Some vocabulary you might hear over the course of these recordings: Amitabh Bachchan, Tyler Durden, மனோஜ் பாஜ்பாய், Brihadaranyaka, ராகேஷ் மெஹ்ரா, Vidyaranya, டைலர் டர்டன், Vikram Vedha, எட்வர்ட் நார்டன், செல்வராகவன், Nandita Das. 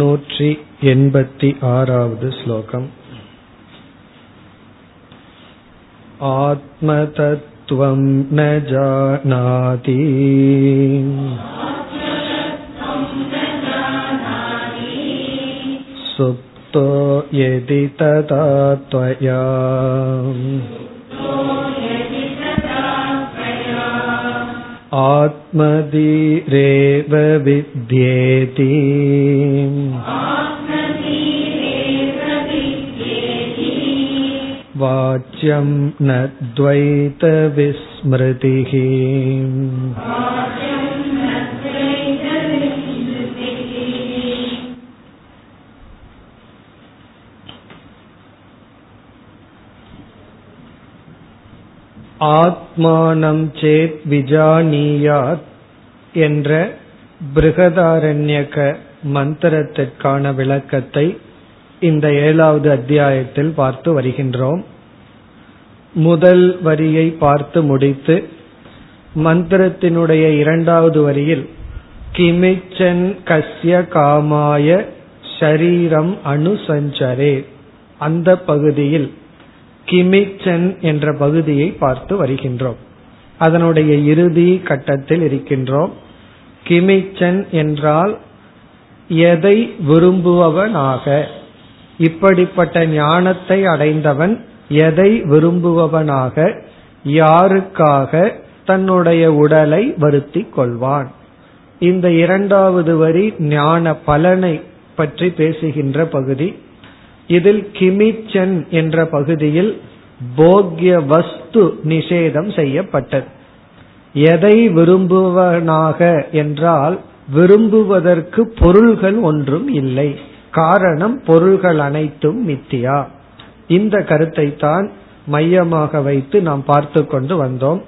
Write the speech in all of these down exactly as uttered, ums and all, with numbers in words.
நூற்றி எண்பத்தி ஆறாவது ஸ்லோகம். ஆத்ம தத்துவம் ந ஜானாதி சுப்தோ யதி ததா த்வயா ஆத்மதீரேவ வித்யேதி வாச்யம் ந த்வைத விஸ்மிருதிஹி. ஆத்மானம் சேத் விஜானியாத் என்ற பிருஹதாரண்யக மந்திரத்திற்கான விளக்கத்தை இந்த ஏழாவது அத்தியாயத்தில் பார்த்து வருகின்றோம். முதல் வரியை பார்த்து முடித்து மந்திரத்தினுடைய இரண்டாவது வரியில் கிமிச்சன் கஸ்ய காமாய ஷரீரம் அனுசஞ்சரே அந்த பகுதியில் கிமிச்சன் என்ற பகுதியை பார்த்து வருகின்றோம். அதனுடைய இறுதி கட்டத்தில் இருக்கின்றோம். கிமிச்சன் என்றால் எதை விரும்புவனாக, இப்படிப்பட்ட ஞானத்தை அடைந்தவன் எதை விரும்புவனாக யாருக்காக தன்னுடைய உடலை வருத்தி கொள்வான். இந்த இரண்டாவது வரி ஞான பலனை பற்றி பேசுகின்ற பகுதி. இதில் கிமிச்சன் என்ற பகுதியில் போக்ய வஸ்து நிஷேதம் செய்யப்பட்டது. எதை விரும்புவனாக என்றால் விரும்புவதற்கு பொருள்கள் ஒன்றும் இல்லை, காரணம் பொருள்கள் அனைத்தும் மித்தியா. இந்த கருத்தை தான் மையமாக வைத்து நாம் பார்த்து கொண்டு வந்தோம்.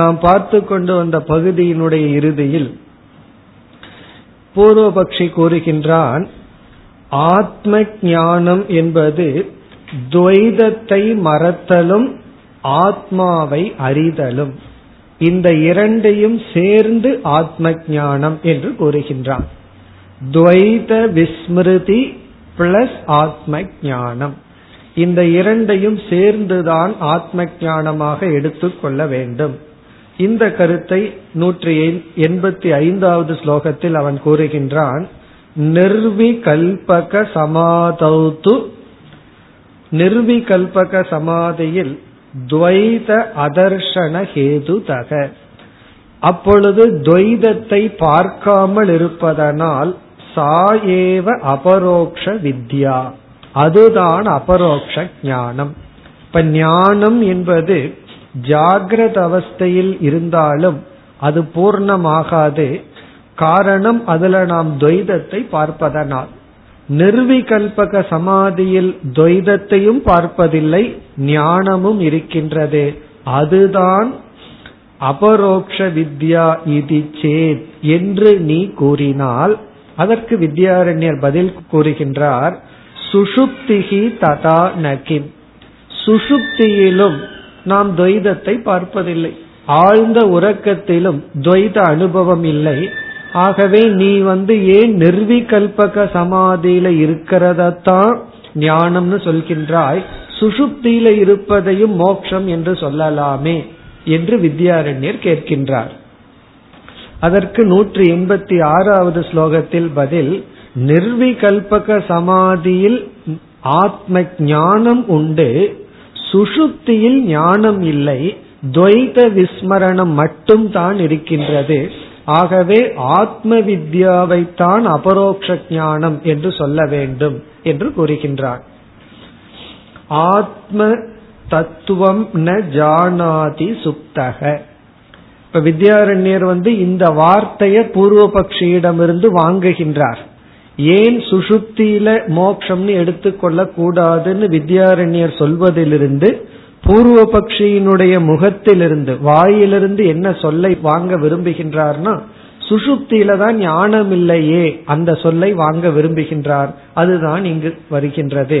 நாம் பார்த்து கொண்டு வந்த பகுதியினுடைய இறுதியில் பூர்வபக்ஷி கூறுகின்றான், ஆத்ம ஞானம் என்பது துவைதத்தை மறத்தலும் ஆத்மாவை அறிதலும், இந்த இரண்டையும் சேர்ந்து ஆத்ம ஞானம் என்று கூறுகின்றான். துவைத விஸ்மிருதி பிளஸ் ஆத்ம ஞானம், இந்த இரண்டையும் சேர்ந்துதான் ஆத்ம ஞானமாக எடுத்துக்கொள்ள வேண்டும். இந்த கருத்தை நூற்றி எண்பத்தி ஐந்தாவது ஸ்லோகத்தில் அவன் கூறுகின்றான். நிர்விகல்பக சமாதௌது, நிர்விகல்பக சமாதியில் துவைத அதர்ஷன ஹேதுதக, அப்பொழுது துவைதத்தை பார்க்காமல் இருப்பதனால் சாயேவ அபரோக்ஷ வித்யா, அதுதான் அபரோக்ஷ ஞானம். இப்ப ஞானம் என்பது ஜாகிரத அவஸ்தையில் இருந்தாலும் அது பூர்ணமாகாது, காரணம் அதுல நாம் துவைதத்தை பார்ப்பதனால். நிர்விகல்பக சமாதியில் துவைதத்தையும் பார்ப்பதில்லை, ஞானமும் இருக்கின்றது, அதுதான் அபரோக்ஷ வித்யா இதி சேத் என்று நீ கூறினால், அதற்கு வித்யாரண்யர் பதில் கூறுகின்றார். சுஷுப்திஹி ததா நகிம், சுஷுப்தியிலும் நாம் துவைதத்தை பார்ப்பதில்லை, ஆழ்ந்த உறக்கத்திலும் துவைத அனுபவம் இல்லை. ஆகவே நீ வந்து ஏன் நிர்விகல்பக சமாதியில இருக்கிறதத்தான் ஞானம்னு சொல்கின்றாய், சுஷுப்தியில இருப்பதையும் மோட்சம் என்று சொல்லலாமே என்று வித்யாரண்யர் கேட்கின்றார். அதற்கு நூற்றி எண்பத்தி ஆறாவது ஸ்லோகத்தில் பதில், நிர்விகல்பக சமாதியில் ஆத்ம ஞானம் உண்டு, சுஷுப்தியில் ஞானம் இல்லை, துவைத விஸ்மரணம் மட்டும் தான் இருக்கின்றது. ஆகவே ஆத்ம வித்யாவைத்தான் அபரோக்ஷ ஞானம் என்று சொல்ல வேண்டும் என்று கூறுகின்றார். ஆத்ம தத்துவம் ந ஜானாதி சுப்தக. இப்ப வித்யாரண்யர் வந்து இந்த வார்த்தையை பூர்வபக்ஷியிடமிருந்து வாங்குகின்றார். ஏன் சுஷுப்தியில மோட்சம்னு எடுத்துக்கொள்ள கூடாதுன்னு வித்யாரண்யர் சொல்வதிலிருந்து பூர்வபக்ஷியினுடைய முகத்திலிருந்து வாயிலிருந்து என்ன சொல்லை வாங்க விரும்புகின்றார்னா, சுஷுப்தியில தான் ஞானம் இல்லையே அந்த சொல்லை வாங்க விரும்புகின்றார். அதுதான் இங்கு வருகின்றது.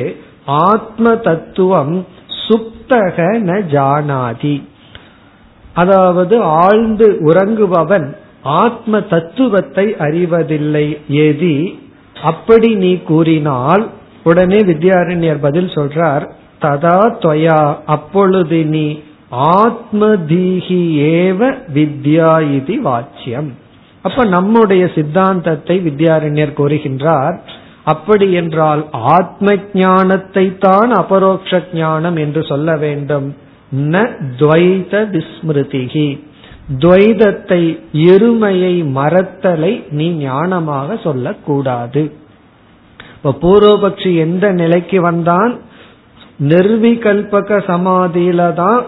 ஆத்ம தத்துவம் சுப்தக ந ஜானாதி, அதாவது ஆழ்ந்து உறங்குபவன் ஆத்ம தத்துவத்தை அறிவதில்லை. எதி அப்படி நீ கூறினால், உடனே வித்யாரண்யர் பதில் சொல்றார், ததா துவயா அப்பொழுது நீ ஆத்மதீஹி ஏவ வித்யா இதி வாச்சியம். அப்ப நம்முடைய சித்தாந்தத்தை வித்யாரண்யர் கூறுகின்றார். அப்படி என்றால் ஆத்ம ஞானத்தை தான் அபரோக்ஷ ஞானம் என்று சொல்ல வேண்டும். ந துவைத விஸ்மிருதிஹி, துவைதத்தை எருமையை மறத்தலை நீ ஞானமாக சொல்லக்கூடாது. இப்ப பூர்வபக்ஷி எந்த நிலைக்கு வந்தான், நிர்விகல்பக சமாதியில தான்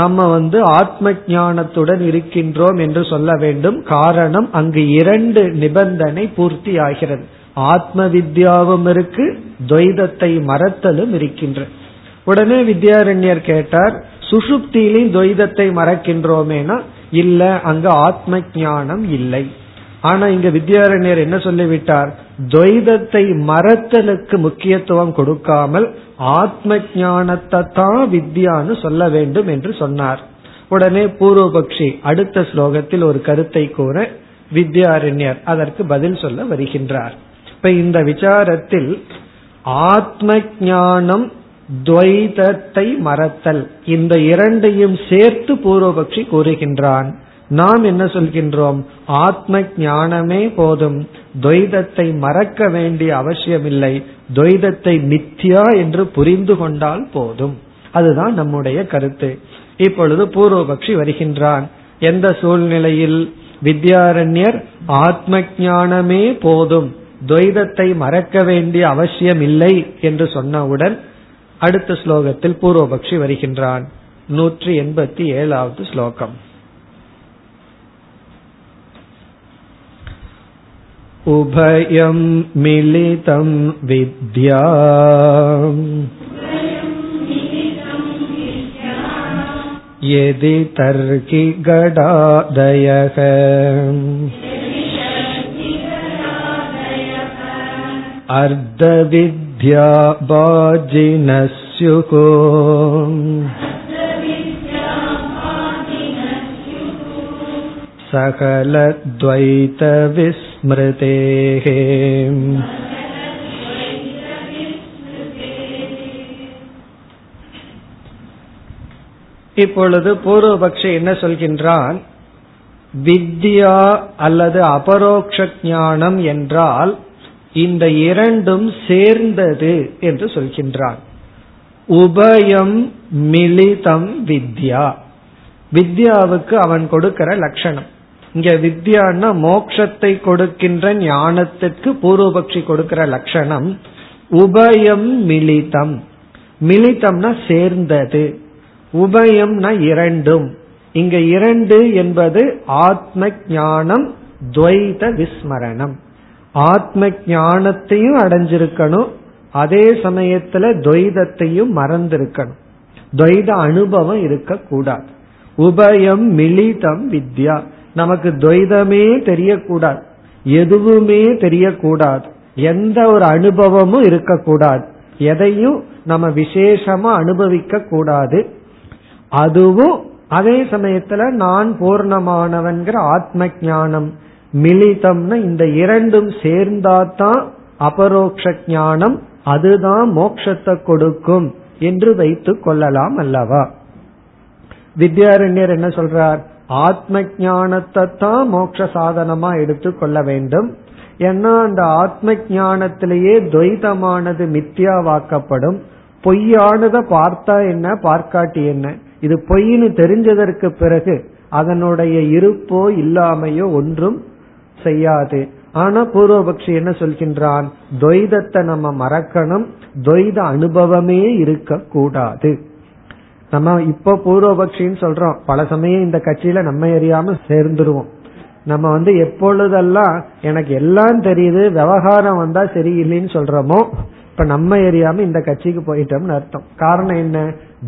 நம்ம வந்து ஆத்ம ஞானத்துடன் இருக்கின்றோம் என்று சொல்ல வேண்டும். காரணம், அங்கு இரண்டு நிபந்தனை பூர்த்தி ஆகிறது. ஆத்ம வித்யாவும் இருக்கு, துவைதத்தை மறத்தலும் இருக்கின்ற. உடனே வித்யாரண்யர் கேட்டார், சுஷுப்தியிலும் துவைதத்தை மறக்கின்றோமேனா, இல்ல அங்க ஆத்ம ஞானம் இல்லை. ஆனா இங்க வித்யாரண்யர் என்ன சொல்லிவிட்டார், துவைதத்தை மறத்தலுக்கு முக்கியத்துவம் கொடுக்காமல் ஆத்ம ஞானத்தை தான் வித்யான்னு சொல்ல வேண்டும் என்று சொன்னார். உடனே பூர்வபக்ஷி அடுத்த ஸ்லோகத்தில் ஒரு கருத்தை கூற வித்யாரண்யர் அதற்கு பதில் சொல்ல வருகின்றார். இப்ப இந்த விசாரத்தில் ஆத்ம ஞானம், துவைதத்தை மறத்தல், இந்த இரண்டையும் சேர்த்து பூர்வபக்ஷி கூறுகின்றான். நாம் என்ன சொல்கின்றோம், ஆத்ம ஞானமே போதும், துவைதத்தை மறக்க வேண்டிய அவசியமில்லை. துவைதத்தை மித்யா என்று புரிந்து கொண்டால் போதும். அதுதான் நம்முடைய கருத்து. இப்பொழுது பூர்வபக்ஷி வருகின்றான். எந்த சூழ்நிலையில் வித்யாரண்யர் ஆத்ம ஞானமே போதும், துவைதத்தை மறக்க வேண்டிய அவசியம் இல்லை என்று சொன்னவுடன் அடுத்த ஸ்லோகத்தில் பூர்வபக்ஷி வருகின்றான். நூற்றி எண்பத்தி ஏழாவது ஸ்லோகம். உபயம் மிலிதம் வித்யா யதி தர்கி கடாதயக அர்த்த வித்யா பாஜினஸ்யுகோ சகலத்வைத விஸ்மிருதேஹே. இப்பொழுது பூர்வபக்ஷி என்ன சொல்கின்றான், வித்யா அல்லது அபரோக்ஷ ஞானம் என்றால் இந்த இரண்டும் சேர்ந்தது என்று சொல்கின்றான். உபயம் மிலிதம் வித்யா, வித்யாவுக்கு அவன் கொடுக்கிற லட்சணம். இங்க வித்யான்னா மோட்சத்தை கொடுக்கின்ற ஞானத்திற்கு பூர்வபக்ஷி கொடுக்கிற லட்சணம் உபயம் மிலிதம். மிலிதம்னா சேர்ந்தது, உபயம்னா இரண்டும். இங்க இரண்டு என்பது ஆத்ம ஞானம், துவைத விஸ்மரணம். ஆத்ம ஞானத்தையும் அடைஞ்சிருக்கணும், அதே சமயத்துல துவைதத்தையும் மறந்திருக்கணும், துவைத அனுபவம் இருக்க கூடாது. உபயம் மிலிதம் வித்யா, நமக்கு துவைதமே தெரியக்கூடாது, எதுவுமே தெரியக்கூடாது, எந்த ஒரு அனுபவமும் இருக்கக்கூடாது, எதையும் நம்ம விசேஷமா அனுபவிக்க கூடாது. அதுவும் அதே சமயத்துல நான் பூர்ணமானவன்கிற ஆத்ம ஞானம். மிலிதம்னா இந்த இரண்டும் சேர்ந்தாதான் அபரோக்ஷ ஞானம், அதுதான் மோட்சத்தை கொடுக்கும் என்று வைத்து கொள்ளலாம் அல்லவா. வித்யாரண்யர் என்ன சொல்றார், ஆத்ம ஞானத்தை தான் மோட்ச சாதனமா எடுத்து கொள்ள வேண்டும். ஏன்னா அந்த ஆத்ம ஞானத்திலேயே துவைதமானது மித்யாவாக்கப்படும். பொய்யானதை பார்த்தா என்ன, பார்க்காட்டி என்ன, இது பொய்னு தெரிஞ்சதற்கு பிறகு அதனுடைய இருப்போ இல்லாமையோ ஒன்றும் செய்யாது. ஆனா பூர்வபக்ஷி என்ன சொல்கின்றான், துவைதத்தை நம்ம மறக்கணும், துவைத அனுபவமே இருக்க கூடாது. நம்ம இப்ப பூர்வபக்ஷின்னு சொல்றோம், பல சமயம் இந்த கட்சியில நம்ம எரியாம சேர்ந்துருவோம். நம்ம வந்து எப்பொழுதெல்லாம் எனக்கு எல்லாம் தெரியுது, விவகாரம் வந்தா சரியில்லைன்னு சொல்றோமோ, இப்ப நம்ம எரியாம இந்த கட்சிக்கு போயிட்டோம்னு அர்த்தம். காரணம் என்ன,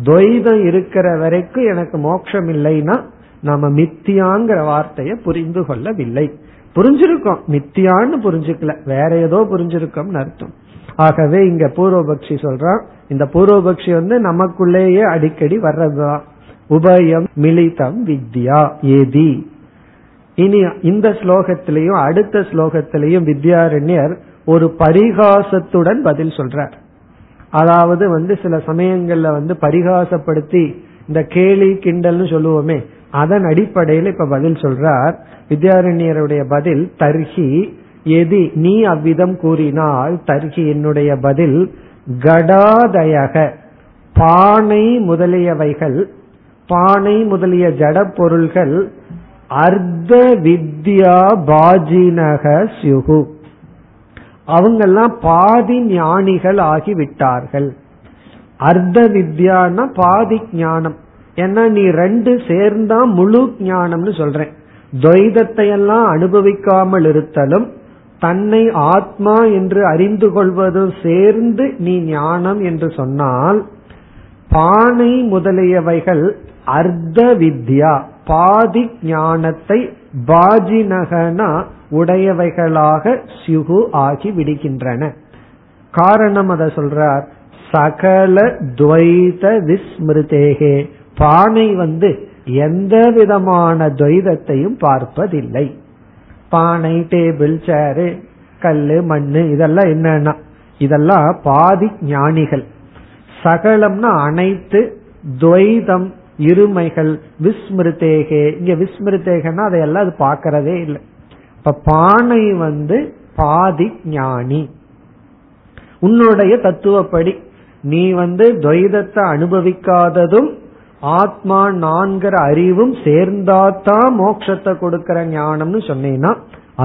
துவைதம் இருக்கிற வரைக்கும் எனக்கு மோட்சம் இல்லைன்னா நம்ம மித்தியாங்கிற வார்த்தையை புரிந்து கொள்ளவில்லை. புரிஞ்சிருக்கோம், மித்தியான்னு புரிஞ்சுக்கல, வேற ஏதோ புரிஞ்சிருக்கோம்னு அர்த்தம். ஆகவே இங்க பூர்வபக்ஷி சொல்றான், இந்த பூர்வபக்ஷி வந்து நமக்குள்ளேயே அடிக்கடி வர்றதுதான் உபயம் மிலிதம் வித்யா ஏதி. இனி இந்த ஸ்லோகத்திலையும் அடுத்த ஸ்லோகத்திலையும் வித்யாரண்யர் ஒரு பரிகாசத்துடன் பதில் சொல்றார். அதாவது வந்து சில சமயங்கள்ல வந்து பரிகாசப்படுத்தி இந்த கேலி கிண்டல்னு சொல்லுவோமே, அதன் அடிப்படையில் இப்ப பதில் சொல்றார். வித்யாரண்யருடைய பதில் தர்ஹி, எதி நீ அவ்விதம் கூறினால், தர்ஹி என்னுடைய பதில், கடாதயக பானை முதலியவைகள், பானை முதலிய ஜட பொருள்கள், அர்த்த வித்யா பாஜினக ஸ்யுகு அவங்கெல்லாம் பாதி ஞானிகள் ஆகிவிட்டார்கள். அர்த்த வித்யான்னா பாதி ஞானம், ஏன்னா நீ ரெண்டு சேர்ந்தா முழு ஞானம்னு சொல்றேன். துவைதத்தை எல்லாம் அனுபவிக்காமல் இருத்தலும் தன்னை ஆத்மா என்று அறிந்து கொள்வதும் சேர்ந்து நீ ஞானம் என்று சொன்னால், பானை முதலியவைகள் அர்த்த வித்யா பாதி ஞானத்தை பாஜினகனா உடையவைகளாக சிகு ஆகி விடுகின்றன. காரணம் அதை சொல்றார், சகல துவைத விஸ்மிருதேகே, பானை வந்து எந்த விதமான துவைதத்தையும் பார்ப்பதில்லை. பானை, டேபிள், சேரு, கல்லு, மண்ணு, இதெல்லாம் என்னன்னா இதெல்லாம் பாதி ஞானிகள். சகலம்னா அனைத்து, துவைதம் இருமைகள், விஸ்மிருதேகே இங்க விஸ்மிருதேகன்னா அதையெல்லாம் அது பார்க்கறதே இல்லை. இப்ப பானை வந்து பாதி ஞானி. உன்னுடைய தத்துவப்படி நீ வந்து துவைதத்தை அனுபவிக்காததும் ஆத்மா நான்கிற அறிவும் சேர்ந்தாதான் மோட்சத்தை கொடுக்கிற ஞானம்னு சொன்னீங்கன்னா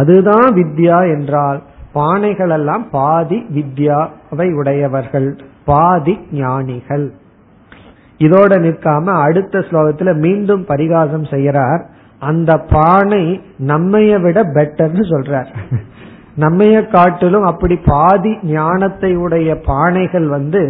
அதுதான் வித்யா என்றால், பானைகள் எல்லாம் பாதி வித்யாவை உடையவர்கள், பாதி ஞானிகள். இதோட நிற்காம அடுத்த ஸ்லோகத்துல மீண்டும் பரிகாசம் செய்யறார். அந்த பானை நம்மைய விட பெட்டர்னு சொல்றார். நம்மைய காட்டிலும் அப்படி பாதி ஞானத்தை உடைய பானைகள் வந்து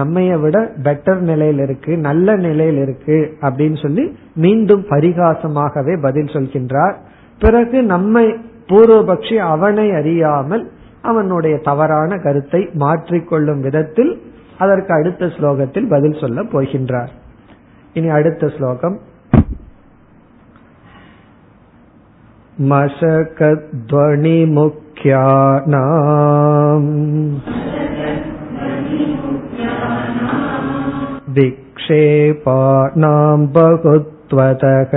நம்மைய விட பெட்டர் நிலையில் இருக்கு, நல்ல நிலையில் இருக்கு அப்படின்னு சொல்லி மீண்டும் பரிகாசமாகவே பதில் சொல்கின்றார். பிறகு நம்மை பூர்வபக்ஷி அவனை அறியாமல் அவனுடைய தவறான கருத்தை மாற்றிக்கொள்ளும் விதத்தில் அதற்கு அடுத்த ஸ்லோகத்தில் பதில் சொல்ல போகின்றார். இனி அடுத்த ஸ்லோகம், மசகத்வனி முக்யானாம் விக்ஷேபானாம் பகுத்வதக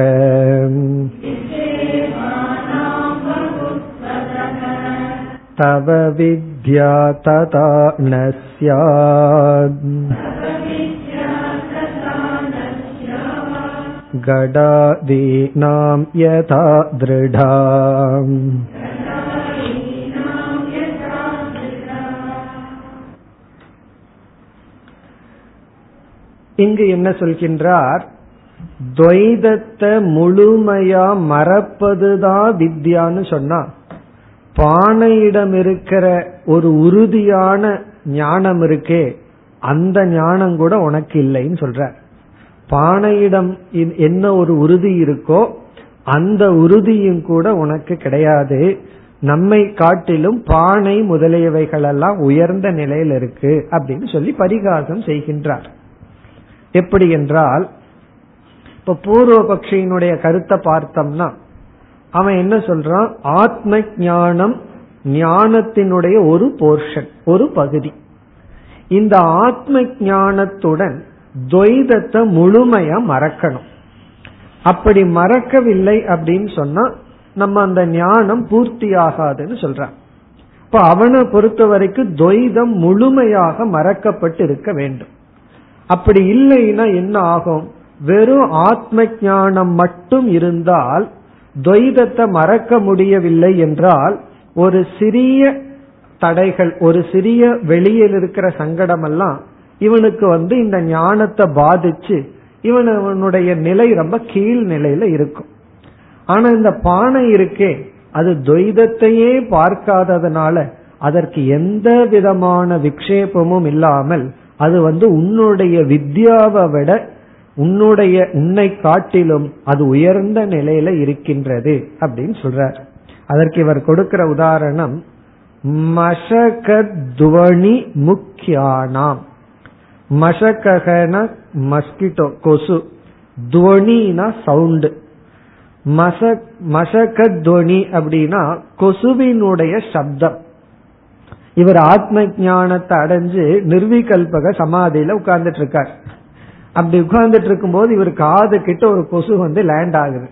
தவ வித்யா ததா ந ஸ்யாத் கடாதீனாம் யதா த்ருடாம். இங்கு என்ன சொல்கின்றார்? துவைதத்தை முழுமையா மறப்பதுதான் வித்யான்னு சொன்னா, பானையிடம் இருக்கிற ஒரு உறுதியான ஞானம் இருக்கே அந்த ஞானம் கூட உனக்கு இல்லைன்னு சொல்ற. பானையிடம் என்ன ஒரு உறுதி இருக்கோ அந்த உறுதியும் கூட உனக்கு கிடையாது. நம்மை காட்டிலும் பானை முதலியவைகள் எல்லாம் உயர்ந்த நிலையில் இருக்கு அப்படின்னு சொல்லி பரிகாசம் செய்கின்றார். எப்படி என்றால், இப்ப பூர்வபக்ஷியினுடைய கருத்தை பார்த்தோம்னா அவன் என்ன சொல்றான், ஆத்ம ஞானம் ஞானத்தினுடைய ஒரு போர்ஷன், ஒரு பகுதி. இந்த ஆத்ம ஞானத்துடன் துவைதத்தை முழுமையா மறக்கணும். அப்படி மறக்கவில்லை அப்படின்னு சொன்னா நம்ம அந்த ஞானம் பூர்த்தி ஆகாதுன்னு சொல்றான். இப்ப அவனை பொறுத்த வரைக்கும் துவைதம் முழுமையாக மறக்கப்பட்டு இருக்க வேண்டும். அப்படி இல்லைன்னா என்ன ஆகும்? வெறும் ஆத்ம ஞானம் மட்டும் இருந்தால் துவைதத்தை மறக்க முடியவில்லை என்றால் ஒரு சிறிய தடைகள், ஒரு சிறிய வெளியில் இருக்கிற சங்கடம் எல்லாம் இவனுக்கு வந்து இந்த ஞானத்தை பாதிச்சு இவனுடைய நிலை ரொம்ப கீழ் நிலையில இருக்கும். ஆனா இந்த பானை இருக்கே அது துவைதத்தையே பார்க்காததுனால அதற்கு எந்த விதமான விக்ஷேபமும் இல்லாமல் அது வந்து உன்னுடைய வித்யாவை விட உன்னுடைய உன்னை காட்டிலும் அது உயர்ந்த நிலையில இருக்கின்றது அப்படின்னு சொல்றார். அதற்கு இவர் கொடுக்கிற உதாரணம், மஷகத்வனி முக்கியானாம். மஷகன மஸ்கிட்டோ கொசு, துவனினா சவுண்டு. மச மஷகத்வனி அப்படின்னா கொசுவினுடைய சப்தம். இவர் ஆத்ம ஞானத்தை அடைஞ்சு நிர்விகல்பக சமாதியில உட்கார்ந்துட்டு இருக்கார். அப்படி உட்கார்ந்துட்டு இருக்கும் போது இவர் காது கிட்ட ஒரு கொசு வந்து லேண்ட் ஆகுது.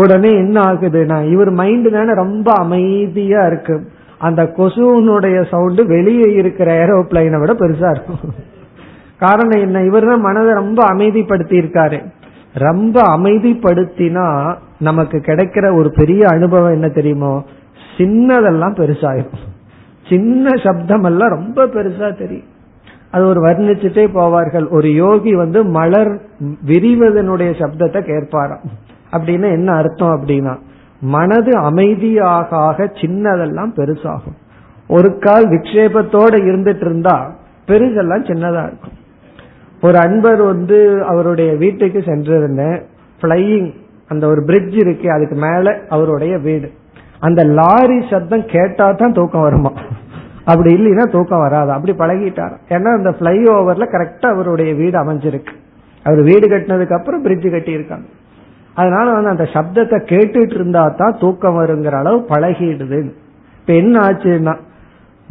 உடனே என்ன ஆகுதுன்னா, இவர் மைண்ட் தானே ரொம்ப அமைதியா இருக்கு, அந்த கொசுனுடைய சவுண்டு வெளியே இருக்கிற ஏரோப்ளைனை விட பெருசா இருக்கும். காரணம் என்ன, இவர் தான் மனதை ரொம்ப அமைதிப்படுத்தி இருக்காரு. ரொம்ப அமைதிப்படுத்தினா நமக்கு கிடைக்கிற ஒரு பெரிய அனுபவம் என்ன தெரியுமோ, சின்னதெல்லாம் பெருசாயிருக்கும், சின்ன சப்தம் எல்லாம் ரொம்ப பெருசா தெரியும். அது ஒரு வர்ணிச்சுட்டே போவார்கள். ஒரு யோகி வந்து மலர் விரிவதனுடைய சப்தத்தை கேட்பாராம். அப்படின்னா என்ன அர்த்தம் அப்படின்னா, மனது அமைதியாக சின்னதெல்லாம் பெருசாகும். ஒரு கால் விக்ஷேபத்தோட இருந்துட்டு இருந்தா பெருசெல்லாம் சின்னதா இருக்கும். ஒரு அன்பர் வந்து அவருடைய வீட்டுக்கு சென்றிருந்த பிளையிங், அந்த ஒரு பிரிட்ஜ் இருக்கு, அதுக்கு மேல அவருடைய வீடு. அந்த லாரி சப்தம் கேட்டா தான் தூக்கம் வருமா, அப்படி இல்லைன்னா தூக்கம் வராது, அப்படி பழகிட்டார். ஏன்னா அந்த பிளை ஓவர்ல கரெக்டா அவருடைய வீடு அமைஞ்சிருக்கு. அவர் வீடு கட்டினதுக்கு அப்புறம் பிரிட்ஜ் கட்டி இருக்காங்க. அதனால வந்து அந்த சப்தத்தை கேட்டுட்டு இருந்தா தான் தூக்கம் வருங்கிற அளவு பழகிடுது. இப்ப என்ன ஆச்சுன்னா,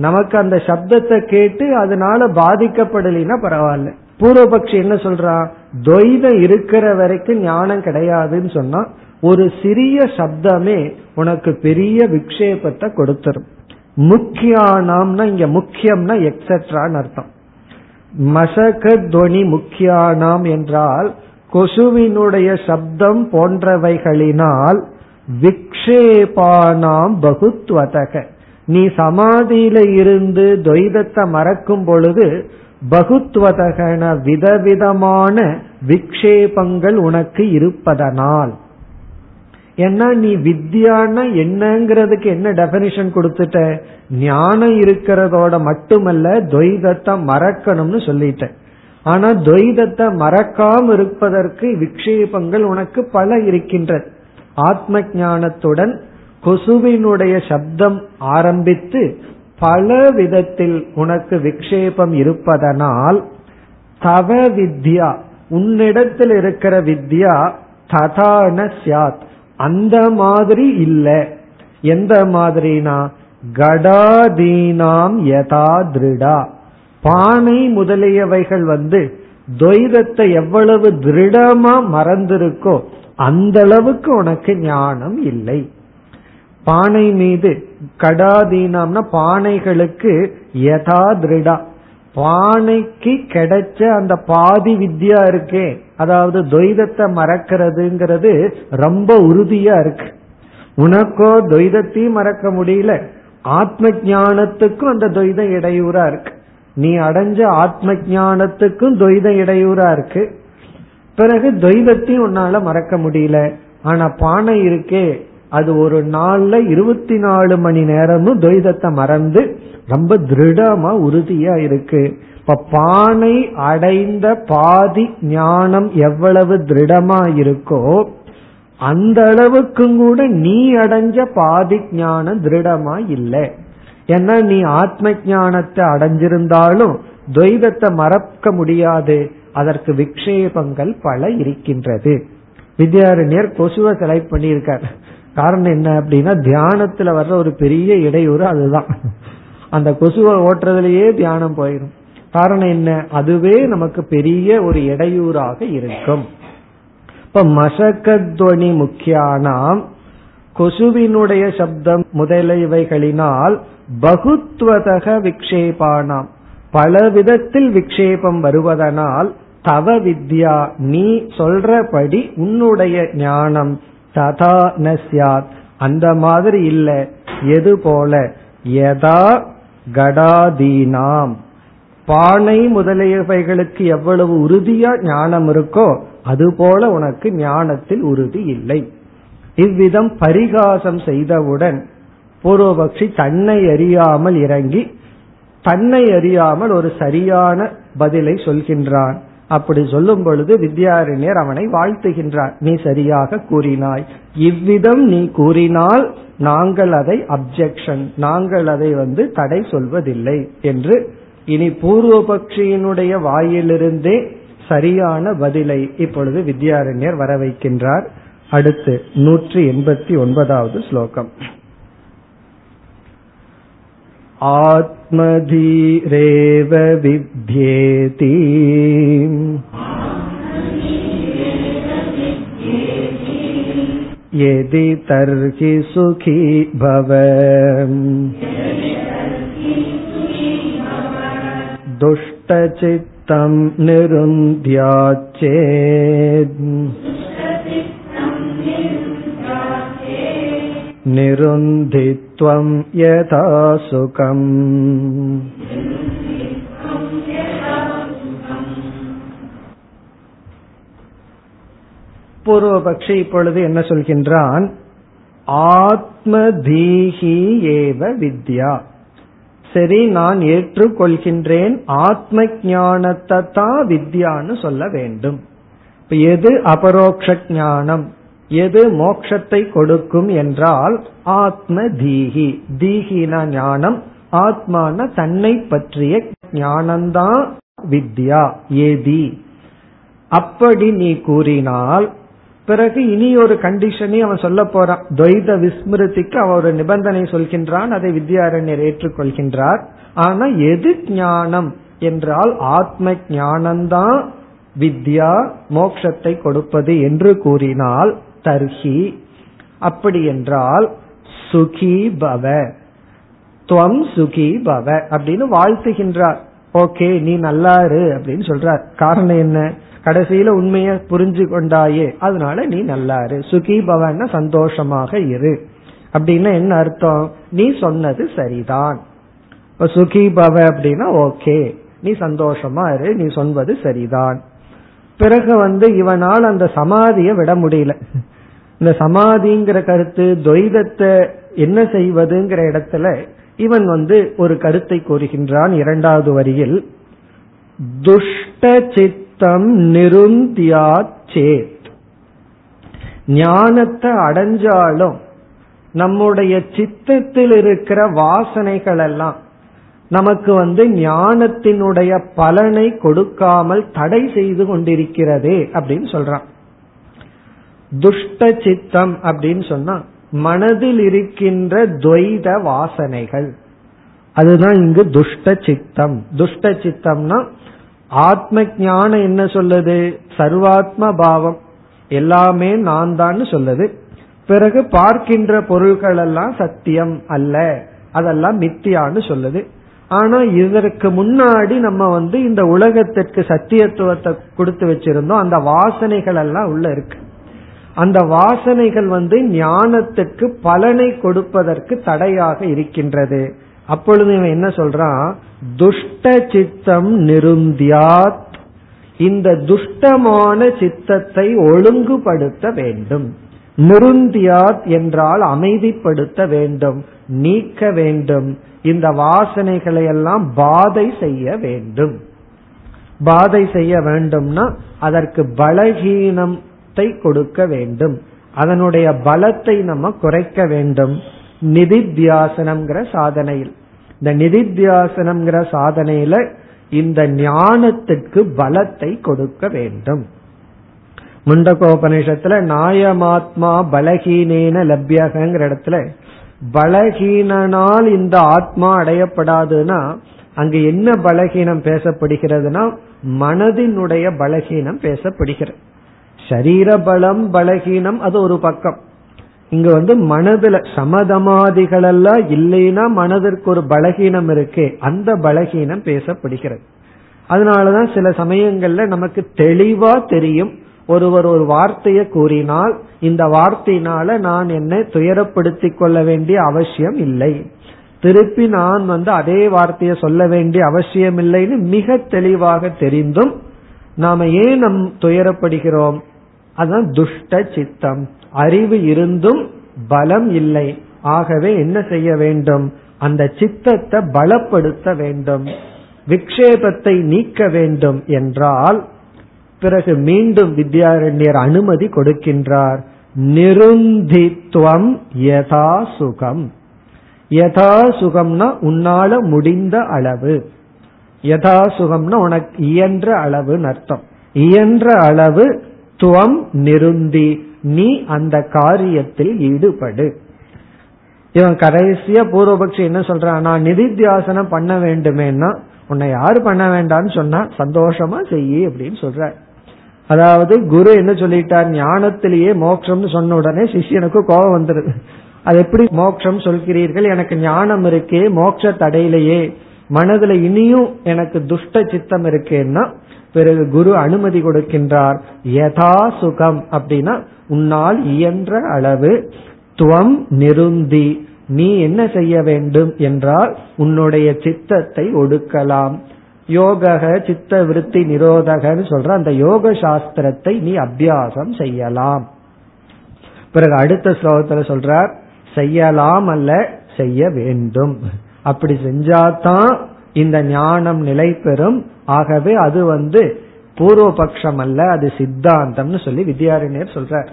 நமக்கு அந்த சப்தத்தை கேட்டு அதனால பாதிக்கப்படலைன்னா பரவாயில்ல. பூர்வபக்ஷி என்ன சொல்றான், துவைதம் இருக்கிற வரைக்கும் ஞானம் கிடையாதுன்னு சொன்னா, ஒரு சிறிய சப்தமே உனக்கு பெரிய விக்ஷேபத்தை கொடுத்துரும். முக்கியானாம்னா இங்க முக்கியம்னா எக்ஸெட்ரான்னு அர்த்தம். மசக துவனி முக்கியானாம் என்றால் கொசுவினுடைய சப்தம் போன்றவைகளினால் விக்ஷேபானாம் பகுத்வதக, நீ சமாதியில இருந்து துவைதத்தை மறக்கும் பொழுது பகுத்வதகன விதவிதமான விக்ஷேபங்கள் உனக்கு இருப்பதனால். ஏன்னா நீ வித்யானா என்னங்கிறதுக்கு என்ன டெபினிஷன் கொடுத்துட்ட, ஞானம் இருக்கிறதோட மட்டுமல்ல துவைதத்தை மறக்கணும்னு சொல்லிட்ட. ஆனா துவைதத்தை மறக்காம இருப்பதற்கு விக்ஷேபங்கள் உனக்கு பல இருக்கின்றது. ஆத்ம ஞானத்துடன் கொசுவினுடைய சப்தம் ஆரம்பித்து பல விதத்தில் உனக்கு விக்ஷேபம் இருப்பதனால் தவ வித்யா உன்னிடத்தில் இருக்கிற வித்யா ததான சியாத், அந்த மாதிரி இல்லை. எந்த மாதிரினா கடாதீனாம் யதா திருடா, பானை முதலியவைகள் வந்து துவைதத்தை எவ்வளவு திருடமா மறந்திருக்கோ அந்த அளவுக்கு உனக்கு ஞானம் இல்லை. பானை மீது கடாதீனம்னா பானைகளுக்கு யதா திருடா, பானைக்கு கிடைச்ச அந்த பாதி வித்யா இருக்கே, அதாவது துவைதத்தை மறக்கிறதுங்கிறது ரொம்ப உறுதியா இருக்கு. உனக்கோ துவைதத்தையும் மறக்க முடியல, ஆத்ம ஞானத்துக்கும் அந்த துவைதம் இடையூறா இருக்கு. நீ அடைஞ்ச ஆத்ம ஞானத்துக்கும் துவைதம் இடையூறா இருக்கு. பிறகு துவைதத்தையும் உன்னால மறக்க முடியல. ஆனா பானை இருக்கே, அது ஒரு நாள்ல இருபத்தி நாலு மணி நேரமும் துவைதத்தை மறந்து ரொம்ப திருடமா உறுதியா இருக்கு. இப்ப பானை அடைந்த பாதி ஞானம் எவ்வளவு திருடமா இருக்கோ அந்த அளவுக்கும் கூட நீ அடைஞ்ச பாதி ஞானம் திருடமா இல்லை. ஏன்னா நீ ஆத்ம ஞானத்தை அடைஞ்சிருந்தாலும் துவைதத்தை மறக்க முடியாது, அதற்கு விக்ஷேபங்கள் பல இருக்கின்றது. வித்யாரண்யர் கொசுவை செலக்ட் பண்ணியிருக்கார். காரணம் என்ன அப்படின்னா, தியானத்துல வர்ற ஒரு பெரிய இடையூறு அதுதான். அந்த கொசுவை ஓட்டுறதுலயே தியானம் போயிடும். காரணம் என்ன, அதுவே நமக்கு பெரிய ஒரு இடையூறாக இருக்கும். இப்ப மசகத்வனி முக்கியானாம், கொசுவினுடைய சப்தம் முதலியவைகளினால் பகுத்வதக விக்ஷேபானாம், பலவிதத்தில் விக்ஷேபம் வருவதனால் தவ வித்யா நீ சொல்றபடி உன்னுடைய ஞானம் ததா ந ஸ்யாத், அந்த மாதிரி இல்ல. எது போல, யதா கடாதீனாம், பானை முதலியவைகளுக்கு எவ்வளவு உறுதியா ஞானம் இருக்கோ அதுபோல உனக்கு ஞானத்தில் உறுதி இல்லை. இவ்விதம் பரிகாசம் செய்தவுடன் பூர்வபக்ஷி தன்னை அறியாமல் இறங்கி தன்னை அறியாமல் ஒரு சரியான பதிலை சொல்கின்றான். அப்படி சொல்லும் பொழுது வித்யாரண்யர் அவனை வாழ்த்துகின்றார், நீ சரியாக கூறினாய், இவ்விதம் நீ கூறினால் நாங்கள் அதை அப்செக்ஷன், நாங்கள் அதை வந்து தடை சொல்வதில்லை என்று. இனி பூர்வபக்ஷியினுடைய வாயிலிருந்தே சரியான பதிலை இப்பொழுது வித்யாரண்யர் வர வைக்கின்றார். அடுத்து நூற்றி எண்பத்தி ஒன்பதாவது ஸ்லோகம். ஆத்மதீரேவ வித்யேதி யதி தர்ஹி சுகீ பவ துஷ்டசித்தம் நிருந்த்யாச்சேத் நிருந்தித்வம் யதா சுகம். பூர்வபக்ஷி இப்பொழுது என்ன சொல்கின்றான்? ஆத்மதீஹி ஏவ வித்யா. சரி, நான் ஏற்றுக்கொள்கின்றேன், ஆத்ம ஞானத்தை தான் வித்யான்னு சொல்ல வேண்டும். இப்ப எது அபரோக்ஷ ஞானம், எது மோட்சத்தை கொடுக்கும் என்றால் ஆத்ம தீஹி. தீஹினா ஞானம், ஆத்மான தன்னை பற்றிய ஞானம்தான் வித்யா. ஏதி அப்படி நீ கூறினால், பிறகு இனி ஒரு கண்டிஷனை அவன் சொல்ல போறான். துவைத விஸ்மிருதிக்கு அவன் ஒரு நிபந்தனை சொல்கின்றான், அதை வித்யாரண்யர் ஏற்றுக்கொள்கின்றார். ஆனா எது ஞானம் என்றால் ஆத்ம ஞானம்தான் வித்யா, மோட்சத்தை கொடுப்பது என்று கூறினால், தர்ஹி அப்படி என்றால் சுகி பவ, துவம் சுகி பவ அப்படின்னு வாழ்த்துகின்றார். ஓகே, நீ நல்லாரு அப்படின்னு சொல்றார். காரணம் என்ன? கடைசியில உண்மையை புரிஞ்சு கொண்டாயே, அதனால நீ நல்லாரு. சுகி பவன்னா சந்தோஷமாக இரு. அப்படின்னா என்ன அர்த்தம்? நீ சொன்னது சரிதான். இப்ப சுகி பவ அப்படின்னா ஓகே, நீ சந்தோஷமா இரு, நீ சொல்வது சரிதான். பிறகு வந்து இவனால் அந்த சமாதியை விட முடியல. இந்த சமாதிங்கிற கருத்து துவைதத்தை என்ன செய்வதுங்கிற இடத்துல இவன் வந்து ஒரு கருத்தை கூறுகின்றான். இரண்டாவது வரியில் துஷ்ட சித்தம் நிருந்தியா சேத். ஞானத்தை அடைஞ்சாலும் நம்முடைய சித்தத்தில் இருக்கிற வாசனைகள் எல்லாம் நமக்கு வந்து ஞானத்தினுடைய பலனை கொடுக்காமல் தடை செய்து கொண்டிருக்கிறதே அப்படின்னு சொல்றான். துஷ்ட சித்தம் அப்படின்னு சொன்னா மனதில் இருக்கின்ற துவைத வாசனைகள், அதுதான் இங்கு துஷ்ட சித்தம். துஷ்ட சித்தம்னா ஆத்ம ஞானம் என்ன சொல்லுது? சர்வாத்ம பாவம், எல்லாமே நான் தான் சொல்லுது. பிறகு பார்க்கின்ற பொருள்கள் எல்லாம் சத்தியம் அல்ல, அதெல்லாம் மித்தியான்னு சொல்லுது. ஆனா இதற்கு முன்னாடி நம்ம வந்து இந்த உலகத்திற்கு சத்தியத்துவத்தை கொடுத்து வச்சிருந்தோம். அந்த வாசனைகள் எல்லாம் உள்ள இருக்கு. அந்த வாசனைகள் வந்து ஞானத்துக்கு பலனை கொடுப்பதற்கு தடையாக இருக்கின்றது. அப்பொழுது இவன் என்ன சொல்றான்? துஷ்ட சித்தம் நிருந்தியாத். இந்த துஷ்டமான சித்தத்தை ஒழுங்குபடுத்த வேண்டும். நிருந்தியாத் என்றால் அமைதிப்படுத்த வேண்டும், நீக்க வேண்டும். இந்த வாசனைகளை எல்லாம் பாதை செய்ய வேண்டும். பாதை செய்ய வேண்டும்னா அதற்கு பலஹீனத்தை கொடுக்க வேண்டும், அதனுடைய பலத்தை நம்ம குறைக்க வேண்டும். நிதித்தியாசனம்ங்கிற சாதனையில், இந்த நிதித்தியாசனம்ங்கிற சாதனையில இந்த ஞானத்துக்கு பலத்தை கொடுக்க வேண்டும். முண்டகோபனிஷத்துல நாயமாத்மா பலஹீனேன லப்யகங்கிற இடத்துல பலஹீனால் இந்த ஆத்மா அடையப்படாதுன்னா அங்கு என்ன பலஹீனம் பேசப்படுகிறதுனா மனதினுடைய பலஹீனம் பேசப்படுகிறது. சரீர பலம் பலஹீனம் அது ஒரு பக்கம். இங்க வந்து மனதுல சமதமாதிகள் எல்லாம் இல்லைன்னா மனதிற்கு ஒரு பலஹீனம் இருக்கு, அந்த பலஹீனம் பேசப்படுகிறது. அதனாலதான் சில சமயங்கள்ல நமக்கு தெளிவா தெரியும், ஒருவர் ஒரு வார்த்தையை கூறினால் இந்த வார்த்தையினால நான் என்னை துயரப்படுத்திக் கொள்ள வேண்டிய அவசியம் இல்லை, திருப்பி நான் வந்து அதே வார்த்தையை சொல்ல வேண்டிய அவசியம் இல்லைன்னு மிக தெளிவாக தெரிந்தும் நாம ஏன் நம் துயரப்படுகிறோம்? அதுதான் துஷ்ட சித்தம். அறிவு இருந்தும் பலம் இல்லை. ஆகவே என்ன செய்ய வேண்டும்? அந்த சித்தத்தை பலப்படுத்த வேண்டும், விக்ஷேபத்தை நீக்க வேண்டும் என்றால் பிறகு மீண்டும் வித்யாரண்யர் அனுமதி கொடுக்கின்றார். நிருந்தித்வம் யதா சுகம். யதா சுகம்னா உன்னால முடிந்த அளவு, யதா சுகம்னா உனக்கு இயன்ற அளவுன்னு அர்த்தம். இயன்ற அளவு துவம் நிருந்தி, நீ அந்த காரியத்தில் ஈடுபடு. இவன் கடைசியா பூர்வபக்ஷி என்ன சொல்றான், நான் நிதித்தியாசனம் பண்ண வேண்டுமேன்னா உன்னை யாரு பண்ண வேண்டாம்னு சொன்னா சந்தோஷமா செய்யி அப்படின்னு சொல்ற. அதாவது குரு என்ன சொல்லிட்டார், ஞானத்திலேயே மோட்சம்னு சொன்ன உடனே சிஷ்யனுக்கு கோபம் வந்துருது. அது எப்படி மோட்சம் சொல்கிறீர்கள், எனக்கு ஞானம் இருக்கே மோட்ச தடையிலேயே, மனதுல இனியும் எனக்கு துஷ்ட சித்தம் இருக்கேன்னா பிறகு குரு அனுமதி கொடுக்கின்றார். யதா சுகம் அப்படின்னா உன்னால் இயன்ற அளவு, துவம் நிருந்தி நீ என்ன செய்ய வேண்டும் என்றால் உன்னுடைய சித்தத்தை ஒடுக்கலாம். யோக சித்த விருத்தி நிரோதகன்னு சொல்ற அந்த யோக சாஸ்திரத்தை நீ அபியாசம் செய்யலாம். பிறகு அடுத்த ஸ்லோகத்துல சொல்றார் செய்யலாம் அல்ல செய்ய வேண்டும், அப்படி செஞ்சாதான் இந்த ஞானம் நிலை பெறும். ஆகவே அது வந்து பூர்வபக்ஷம் அல்ல, அது சித்தாந்தம்னு சொல்லி வித்யாரண்யர் சொல்றார்.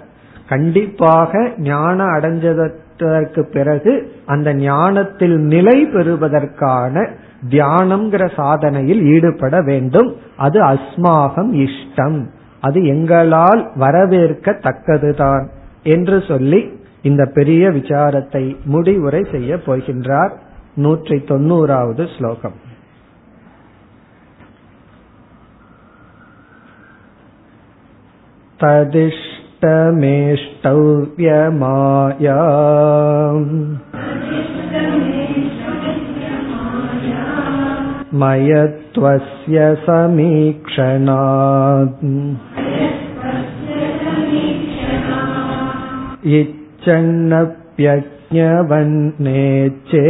கண்டிப்பாக ஞானம் அடைஞ்சதற்கு பிறகு அந்த ஞானத்தில் நிலை பெறுவதற்கான தியானம்ங்கிற சாதனையில் ஈடுபட வேண்டும். அது அஸ்மாகம் இஷ்டம், அது எங்களால் வரவேற்கத்தக்கதுதான் என்று சொல்லி இந்த பெரிய விசாரத்தை முடிவுரை செய்ய போகின்றார். நூற்றி தொண்ணூறாவது ஸ்லோகம். ததிஷ்டமேஷ்டவ்யமாயா மயத்வஸ்ய சமீக்ஷணாத் இச்சன்னப்யஜ்ஞவன்னேச்சே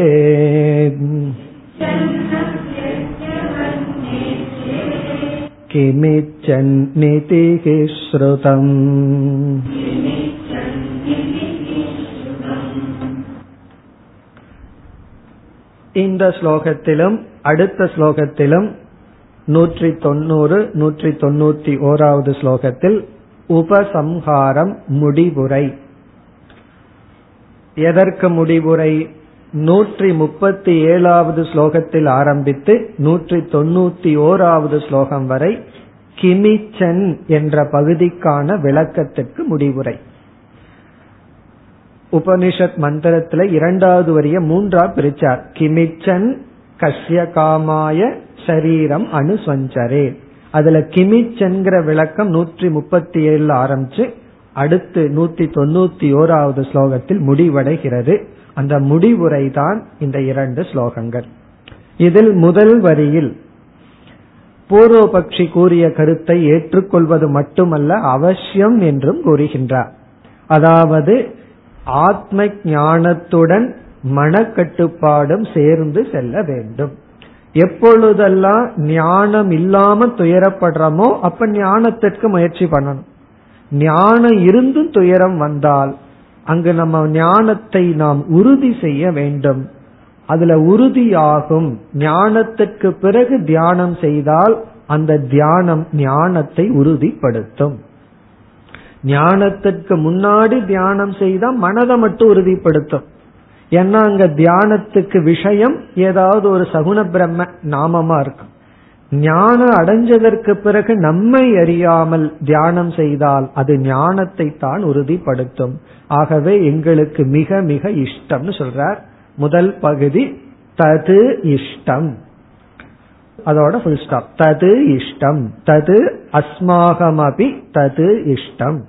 கிமிச்சன்னிதி ஸ்ருதம். இந்த ஸ்லோகத்திலும் அடுத்த ஸ்லோகத்திலும் நூற்றி தொண்ணூறு நூற்றி தொண்ணூத்தி ஓராவது ஸ்லோகத்தில் உபசம்ஹாரம் முடிவுரை. எதற்கு முடிவுரை? நூற்றி முப்பத்தி ஏழாவது ஸ்லோகத்தில் ஆரம்பித்து நூற்றி தொண்ணூத்தி ஓராவது ஸ்லோகம் வரை கிமிச்சன் என்ற பகுதிக்கான விளக்கத்திற்கு முடிவுரை. உபனிஷத் மந்திரத்துல இரண்டாவது வரிய மூன்றா பிரிச்சார். கிமிச்சன் கஷ்ய காமாய சரீரம் அனுசஞ்சரே. அதுல கிமிச்சன்கிற விளக்கம் நூற்றி முப்பத்தி ஏழுல ஆரம்பிச்சு அடுத்து நூத்தி தொண்ணூத்தி ஓராவது ஸ்லோகத்தில் முடிவடைகிறது. அந்த முடிவுரை தான் இந்த இரண்டு ஸ்லோகங்கள். இதில் முதல் வரியில் பூர்வபக்ஷி கூறிய கருத்தை ஏற்றுக்கொள்வது மட்டுமல்ல அவசியம் என்றும் கூறுகின்றார். அதாவது ஆத்ம ஞானத்துடன் மனக்கட்டுப்பாடும் சேர்ந்து செல்ல வேண்டும். எப்பொழுதெல்லாம் ஞானம் இல்லாம துயரப்படுறோமோ அப்ப ஞானத்திற்கு முயற்சி பண்ணணும். ஞானம் இருந்தும் துயரம் வந்தால் அங்கு நம்ம ஞானத்தை நாம் உறுதி செய்ய வேண்டும். அதுல உறுதியாகும் ஞானத்துக்கு பிறகு தியானம் செய்தால் அந்த தியானம் ஞானத்தை உறுதிப்படுத்தும். ஞானத்துக்கு முன்னாடி தியானம் செய்தா மனதை மட்டும் உறுதிப்படுத்தும். ஏன்னா அங்க தியானத்துக்கு விஷயம் ஏதாவது ஒரு சகுண பிரம்ம நாமமா இருக்கும். ஞானம் அடைஞ்சதற்கு பிறகு நம்மை அறியாமல் தியானம் செய்தால் அது ஞானத்தை தான் உறுதிப்படுத்தும். ஆகவே எங்களுக்கு மிக மிக இஷ்டம்னு சொல்றார். முதல் பகுதி தது இஷ்டம், அதோட ஃபுல் ஸ்டாப். தது இஷ்டம், தது அஸ்மாகமபி தது இஷ்டம்.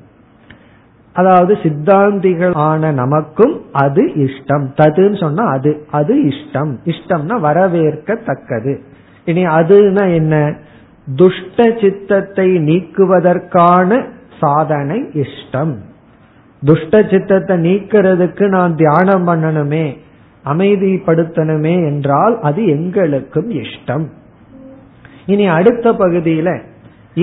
அதாவது சித்தாந்திகளான நமக்கும் அது இஷ்டம். ததுன்னு சொன்னா அது, அது இஷ்டம். இஷ்டம்னா வரவேற்கத்தக்கது. இனி அதுனா என்ன? துஷ்ட சித்தத்தை நீக்குவதற்கான சாதனை இஷ்டம். துஷ்ட சித்தத்தை நீக்கிறதுக்கு நான் தியானம் பண்ணணுமே, அமைதிப்படுத்தணுமே என்றால் அது எங்களுக்கும் இஷ்டம். இனி அடுத்த பகுதியில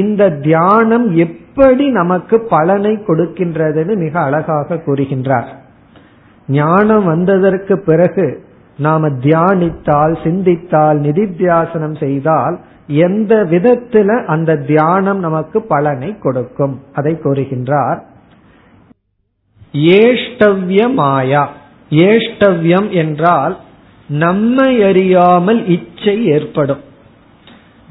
இந்த தியானம் எப்படி நமக்கு பலனை கொடுக்கின்றதுன்னு மிக அழகாக கூறுகின்றார். ஞானம் வந்ததற்கு பிறகு நாம தியானித்தால், சிந்தித்தால், நிதித்தியாசனம் செய்தால் எந்த விதத்துல அந்த தியானம் நமக்கு பலனை கொடுக்கும் அதை கூறுகின்றார். ஏஷ்டவ்ய மாயா. ஏஷ்டவ்யம் என்றால் நம்மை அறியாமல் இச்சை ஏற்படும்.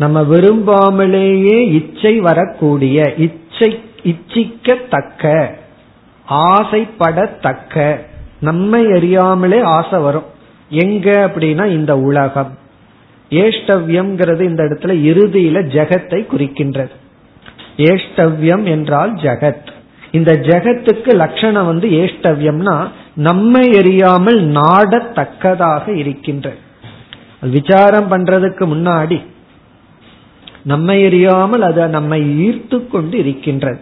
நம்ம விரும்பாமலேயே இச்சை வரக்கூடிய, இச்சை இச்சிக்கத்தக்க, ஆசைப்படத்தக்க நம்மை அறியாமலே ஆசை வரும். எங்க அப்படின்னா இந்த உலகம். ஏஷ்டவ்யம் இந்த இடத்துல இறுதியில ஜெகத்தை குறிக்கின்றது. ஏஷ்டவ்யம் என்றால் ஜெகத். இந்த ஜெகத்துக்கு லட்சணம் வந்து ஏஷ்டவ்யம்னா நம்மை எரியாமல் நாடத்தக்கதாக இருக்கின்றது. விசாரம் பண்றதுக்கு முன்னாடி நம்மை எரியாமல் அது நம்மை ஈர்த்து கொண்டு இருக்கின்றது.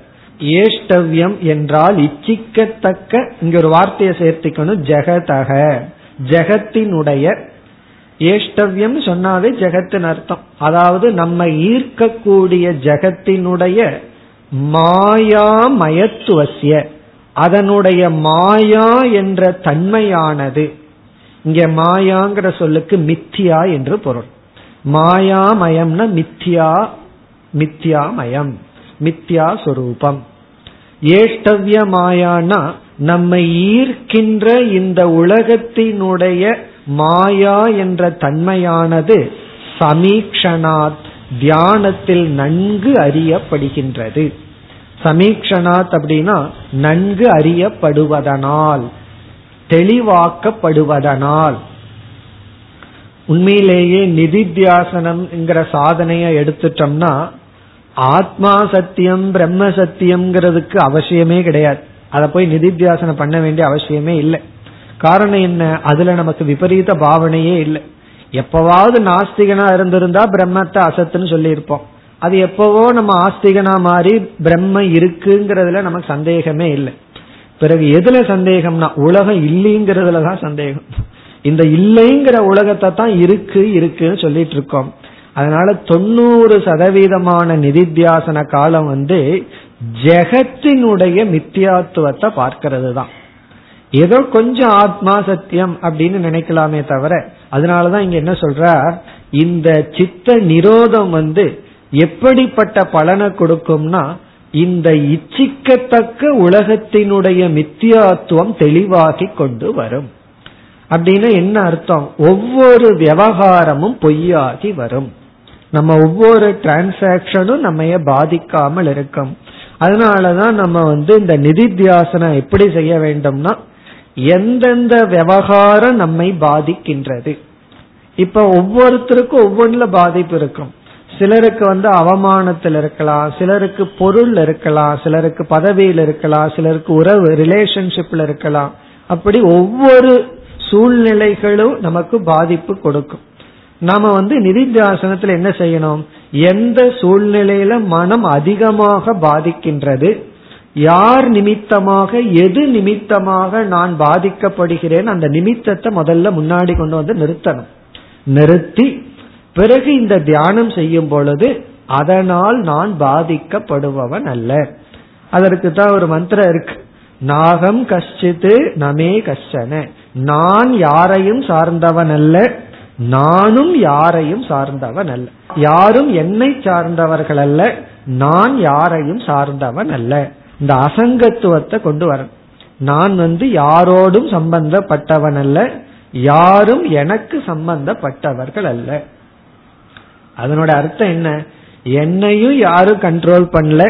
ஏஷ்டவ்யம் என்றால் இச்சிக்கத்தக்க, இங்க ஒரு வார்த்தையை சேர்த்துக்கணும், ஜெகதக, ஜெகத்தினுடைய. ஏஷ்டவ்யம் சொன்னாவே ஜெகத்தின் அர்த்தம். அதாவது நம்மை ஈர்க்கக்கூடிய ஜெகத்தினுடைய மாயாமயத்துவசிய, அதனுடைய மாயா என்ற தன்மையானது. இங்க மாயாங்கிற சொல்லுக்கு மித்தியா என்று பொருள். மாயாமயம்னா மித்தியா, மித்தியாமயம், மித்தியா சொரூபம். ஏஷ்டவ்ய மாயானா நம்மை ஈர்க்கின்ற இந்த உலகத்தினுடைய மாயா என்ற தன்மையானது சமீக்ஷணாத் தியானத்தில் நன்கு அறியப்படுகின்றது. சமீக்ஷணாத் அப்படின்னா நன்கு அறியப்படுவதனால், தெளிவாக்கப்படுவதனால். உண்மையிலேயே நிதித்தியாசனம் சாதனையை எடுத்துட்டோம்னா ஆத்மா சத்தியம் பிரம்ம சத்தியம்ங்கிறதுக்கு அவசியமே கிடையாது. அதை போய் நிதித்தியாசனம் பண்ண வேண்டிய அவசியமே இல்லை. காரணம் என்ன, அதுல நமக்கு விபரீத பாவனையே இல்லை. எப்பவாவது நாஸ்திகனா இருந்திருந்தா பிரம்மத்தை அசத்துன்னு சொல்லி இருப்போம். அது எப்பவோ நம்ம ஆஸ்திகனா மாறி பிரம்ம இருக்குங்கிறதுல நமக்கு சந்தேகமே இல்லை. பிறகு எதுல சந்தேகம்னா உலகம் இல்லைங்கிறதுலதான் சந்தேகம். இந்த இல்லைங்கிற உலகத்தை தான் இருக்கு இருக்குன்னு சொல்லிட்டு இருக்கோம். அதனால தொண்ணூறு சதவீதமான நிதித்தியாசன காலம் வந்து ஜெகத்தினுடைய மித்தியாத்துவத்தை பார்க்கிறது தான். ஏதோ கொஞ்சம் ஆத்மா சத்தியம் அப்படின்னு நினைக்கலாமே தவிர, அதனாலதான் இங்க என்ன சொல்ற, இந்த சித்த நிரோதம் வந்து எப்படிப்பட்ட பலனை கொடுக்கும்னா இந்த இச்சிக்கத்தக்க உலகத்தினுடைய மித்தியாத்துவம் தெளிவாகி கொண்டு வரும். அப்படின்னா என்ன அர்த்தம், ஒவ்வொரு விவகாரமும் பொய்யாகி வரும். நம்ம ஒவ்வொரு டிரான்சாக்சனும் நம்மைய பாதிக்காமல் இருக்கும். அதனாலதான் நம்ம வந்து இந்த நிதித்தியாசனம் எப்படி செய்ய வேண்டும்னா, எந்தெந்த விவகாரம் நம்மை பாதிக்கின்றது. இப்ப ஒவ்வொருத்தருக்கும் ஒவ்வொன்றுல பாதிப்பு இருக்கும். சிலருக்கு வந்து அவமானத்தில் இருக்கலாம், சிலருக்கு பொருள் இருக்கலாம், சிலருக்கு பதவியில் இருக்கலாம், சிலருக்கு உறவு ரிலேஷன்ஷிப்ல இருக்கலாம். அப்படி ஒவ்வொரு சூழ்நிலைகளும் நமக்கு பாதிப்பு கொடுக்கும். நாம வந்து நிதித்தியாசனத்துல என்ன செய்யணும், எந்த சூழ்நிலையில மனம் அதிகமாக பாதிக்கின்றது, யார் நிமித்தமாக எது நிமித்தமாக நான் பாதிக்கப்படுகிறேன், அந்த நிமித்தத்தை முதல்ல முன்னாடி கொண்டு வந்து நிறுத்தணும். நிறுத்தி பிறகு இந்த தியானம் செய்யும் பொழுது அதனால் நான் பாதிக்கப்படுபவன் அல்ல. அதற்கு தான் ஒரு மந்திரம் இருக்கு, நாகம் கஷ்டித்து நமே கஷ்டன, நான் யாரையும் சார்ந்தவன் அல்ல, நானும் யாரையும் சார்ந்தவன் அல்ல, யாரும் என்னை சார்ந்தவர்கள் அல்ல, நான் யாரையும் சார்ந்தவன் அல்ல. இந்த அசங்கத்துவத்தை கொண்டு வரணும். நான் வந்து யாரோடும் சம்பந்தப்பட்டவன் அல்ல, யாரும் எனக்கு சம்பந்தப்பட்டவர்கள் அல்ல. அதனோட அர்த்தம் என்ன, என்னையும் யாரும் கண்ட்ரோல் பண்ணல,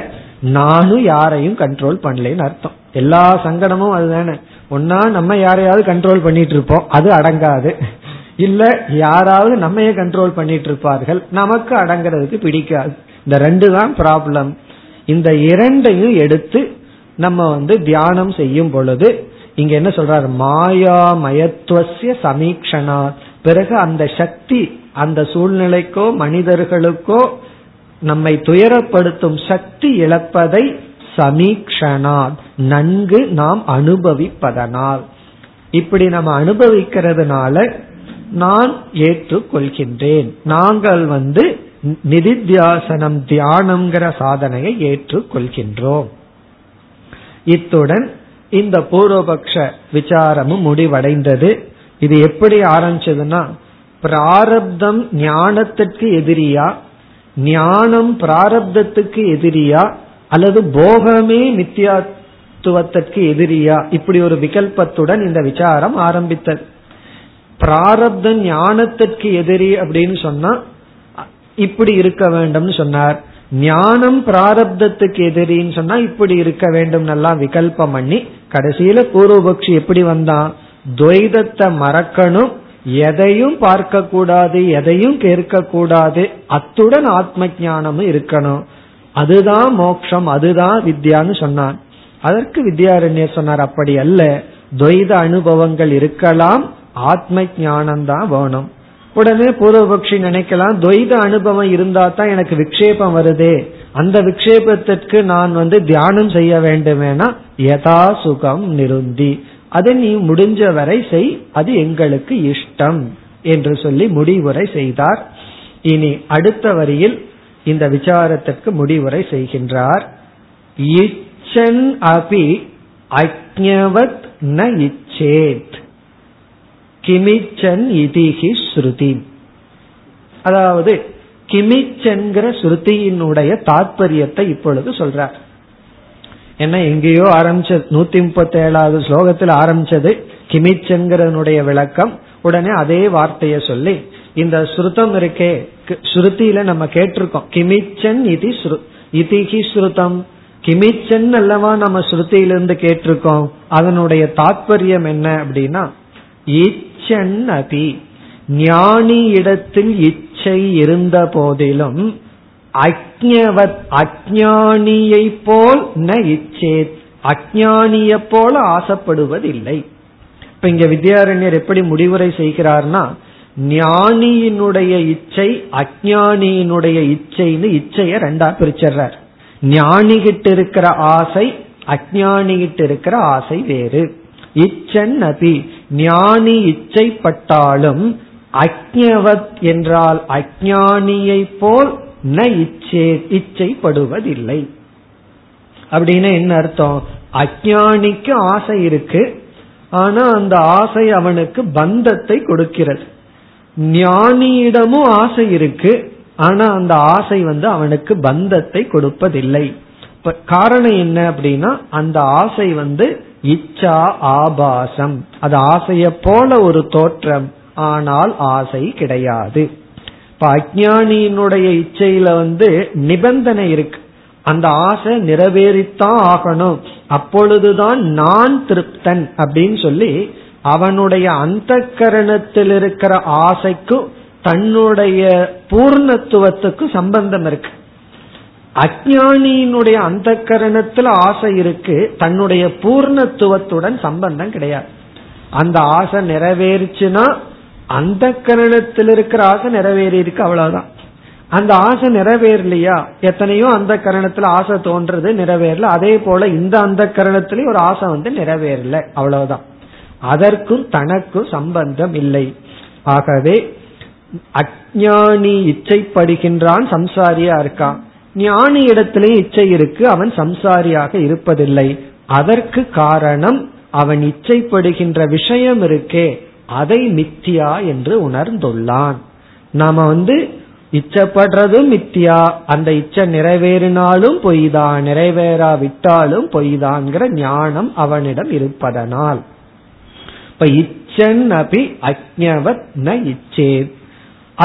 நானும் யாரையும் கண்ட்ரோல் பண்ணலன்னு அர்த்தம். எல்லா சங்கடமும் அதுதானே, ஒன்னா நம்ம யாரையாவது கண்ட்ரோல் பண்ணிட்டு இருப்போம், அது அடங்காது, இல்ல யாராவது நம்மையே கண்ட்ரோல் பண்ணிட்டு இருப்பார்கள், நமக்கு அடங்கிறதுக்கு பிடிக்காது. இந்த ரெண்டு தான் ப்ராப்ளம். இந்த இரண்டையும் எடுத்து நம்ம வந்து தியானம் செய்யும் பொழுது இங்க என்ன சொல்றாரு, மாயாமயத்துவசிய சமீக்ஷணா, பிறகு அந்த சக்தி அந்த சூழ்நிலைக்கோ மனிதர்களுக்கோ நம்மை துயரப்படுத்தும் சக்தி இழப்பதை சமீக்ஷணால் நன்கு நாம் அனுபவிப்பதனால், இப்படி நம்ம அனுபவிக்கிறதுனால நான் ஏற்றுக்கொள்கின்றேன், நாங்கள் வந்து நிதித்தியாசனம் தியானம்ங்கிற சாதனையை ஏற்றுக்கொள்கின்றோம். இத்துடன் இந்த பூர்வபக்ஷ விசாரமும் முடிவடைந்தது. இது எப்படி ஆரம்பிச்சதுன்னா, பிராரப்தம் ஞானத்திற்கு எதிரியா, ஞானம் பிராரப்தத்துக்கு எதிரியா, அல்லது போகமே நித்தியாத்துவத்திற்கு எதிரியா, இப்படி ஒரு விகல்பத்துடன் இந்த விசாரம் ஆரம்பித்தது. பிராரப்தம் ஞானத்திற்கு எதிரி அப்படின்னு சொன்னா இப்படி இருக்க வேண்டும்னு சொன்னார், ஞானம் பிராரப்தத்துக்கு எதிரின்னு சொன்னா இப்படி இருக்க வேண்டும், நல்லா விகல்பம் பண்ணி கடைசியில பூர்வபக்ஷி எப்படி வந்தான், துவைதத்தை மறக்கணும், எதையும் பார்க்க கூடாது, எதையும் கேட்க கூடாது, அத்துடன் ஆத்ம ஞானமும் இருக்கணும். அதுதான் மோட்சம், அதுதான் வித்யான்னு சொன்னான். அதற்கு வித்யாரண்யர் சொன்னார், அப்படி அல்ல, துவைத அனுபவங்கள் இருக்கலாம், ஆத்ம ஞானம்தான் வேணும். உடனே பூர்வபக்ஷி நினைக்கலாம், துவைத அனுபவம் இருந்தா தான் எனக்கு விக்ஷேபம் வருதே, அந்த விக்ஷேபத்திற்கு நான் வந்து தியானம் செய்ய வேண்டுமேனா, யதா சுகம் நிருந்தி, அதை நீ முடிஞ்ச வரை செய், அது எங்களுக்கு இஷ்டம் என்று சொல்லி முடிவுரை செய்தார். இனி அடுத்த வரியில் இந்த விசாரத்திற்கு முடிவுரை செய்கின்றார். இச்சன் அபி அக்ஞவத் ந இச்சேத் கிமிச்சன் இதிஹி ஸ்ருதி. அதாவது கிமிச்சன்கிற ஸ்ருதியினுடைய தாற்பயத்தை இப்பொழுது சொல்றார். என்ன, எங்கேயோ ஆரம்பிச்சது, நூத்தி முப்பத்தி ஏழாவது ஸ்லோகத்தில் ஆரம்பிச்சது கிமிச்சன்கிறனுடைய விளக்கம். உடனே அதே வார்த்தைய சொல்லி இந்த ஸ்ருதம் இருக்கே, ஸ்ருதியில நம்ம கேட்டிருக்கோம் கிமிச்சன் இதி இதிஹி ஸ்ருதம், கிமிச்சன் அல்லவா நம்ம ஸ்ருதியிலிருந்து கேட்டிருக்கோம். அதனுடைய தாற்பயம் என்ன அப்படின்னா, இச்சன் அபி, ஞானி இடத்தில் இச்சை இருந்த போதிலும் அக்ஞவத், அக்ஞானியை போல் ந இச்சேத், அக்ஞானியை போல ஆசைப்படுவதில்லை. இப்ப இங்க வித்யாரண்யர் எப்படி முடிவுரை செய்கிறார்னா, ஞானியினுடைய இச்சை அக்ஞானியினுடைய இச்சைன்னு இச்சைய ரெண்டா பிரிச்சர்றார். ஞானிகிட்ட இருக்கிற ஆசை, அக்ஞானிகிட்ட இருக்கிற ஆசை வேறு. இச்சன் அபி, ஞானி இச்சைப்பட்டாலும் அக்ஞவத் என்றால் அக்ஞானியை போல் ந இச்சே, இச்சைப்படுவதில்லை. அப்படின்னு என்ன அர்த்தம், அஜ்ஞானிக்கு ஆசை இருக்கு, ஆனா அந்த ஆசை அவனுக்கு பந்தத்தை கொடுக்கிறது. ஞானியிடமும் ஆசை இருக்கு, ஆனா அந்த ஆசை வந்து அவனுக்கு பந்தத்தை கொடுப்பதில்லை. காரணம் என்ன அப்படின்னா, அந்த ஆசை வந்து இச்சா ஆபாசம், அது ஆசைய போல ஒரு தோற்றம், ஆனால் ஆசை கிடையாது. இப்ப அஜ்ஞானியினுடைய இச்சையில வந்து நிபந்தனை இருக்கு, அந்த ஆசை நிறைவேறித்தான் ஆகணும், அப்பொழுதுதான் நான் திருப்தன் அப்படின்னு சொல்லி அவனுடைய அந்த கரணத்தில் இருக்கிற ஆசைக்கும் தன்னுடைய பூர்ணத்துவத்துக்கும் சம்பந்தம் இருக்கு. அஜ்ஞானியினுடைய அந்த கரணத்துல ஆசை இருக்கு, தன்னுடைய பூர்ணத்துவத்துடன் சம்பந்தம் கிடையாது. அந்த ஆசை நிறைவேறிச்சுன்னா அந்த கரணத்தில் இருக்கிற ஆசை நிறைவேறி இருக்கு, அவ்வளவுதான். அந்த ஆசை நிறைவேறலையா, எத்தனையோ அந்த கரணத்துல ஆசை தோன்றது, நிறைவேறல. அதே போல இந்த அந்த கரணத்திலயும் ஒரு ஆசை வந்து நிறைவேறல, அவ்வளவுதான். அதற்கும் தனக்கும் சம்பந்தம் இல்லை. ஆகவே அஞ்ஞானி இச்சைப்படுகின்றான், சம்சாரியா இருக்கான். ஞானி இடத்திலேயும் இச்சை இருக்கு, அவன் சம்சாரியாக இருப்பதில்லை. அதற்கு காரணம் அவன் இச்சைப்படுகின்ற விஷயம் இருக்கே, அதை மித்தியா என்று உணர்ந்துள்ளான். நாம வந்து இச்சைப்படுறதும் மித்தியா, அந்த இச்சை நிறைவேறினாலும் பொய்தான், நிறைவேறா விட்டாலும் பொய்தான்ங்கிற ஞானம் அவனிடம் இருப்பதனால். இப்ப இச்சன் அபி அக்ஞவத் ந இச்சே,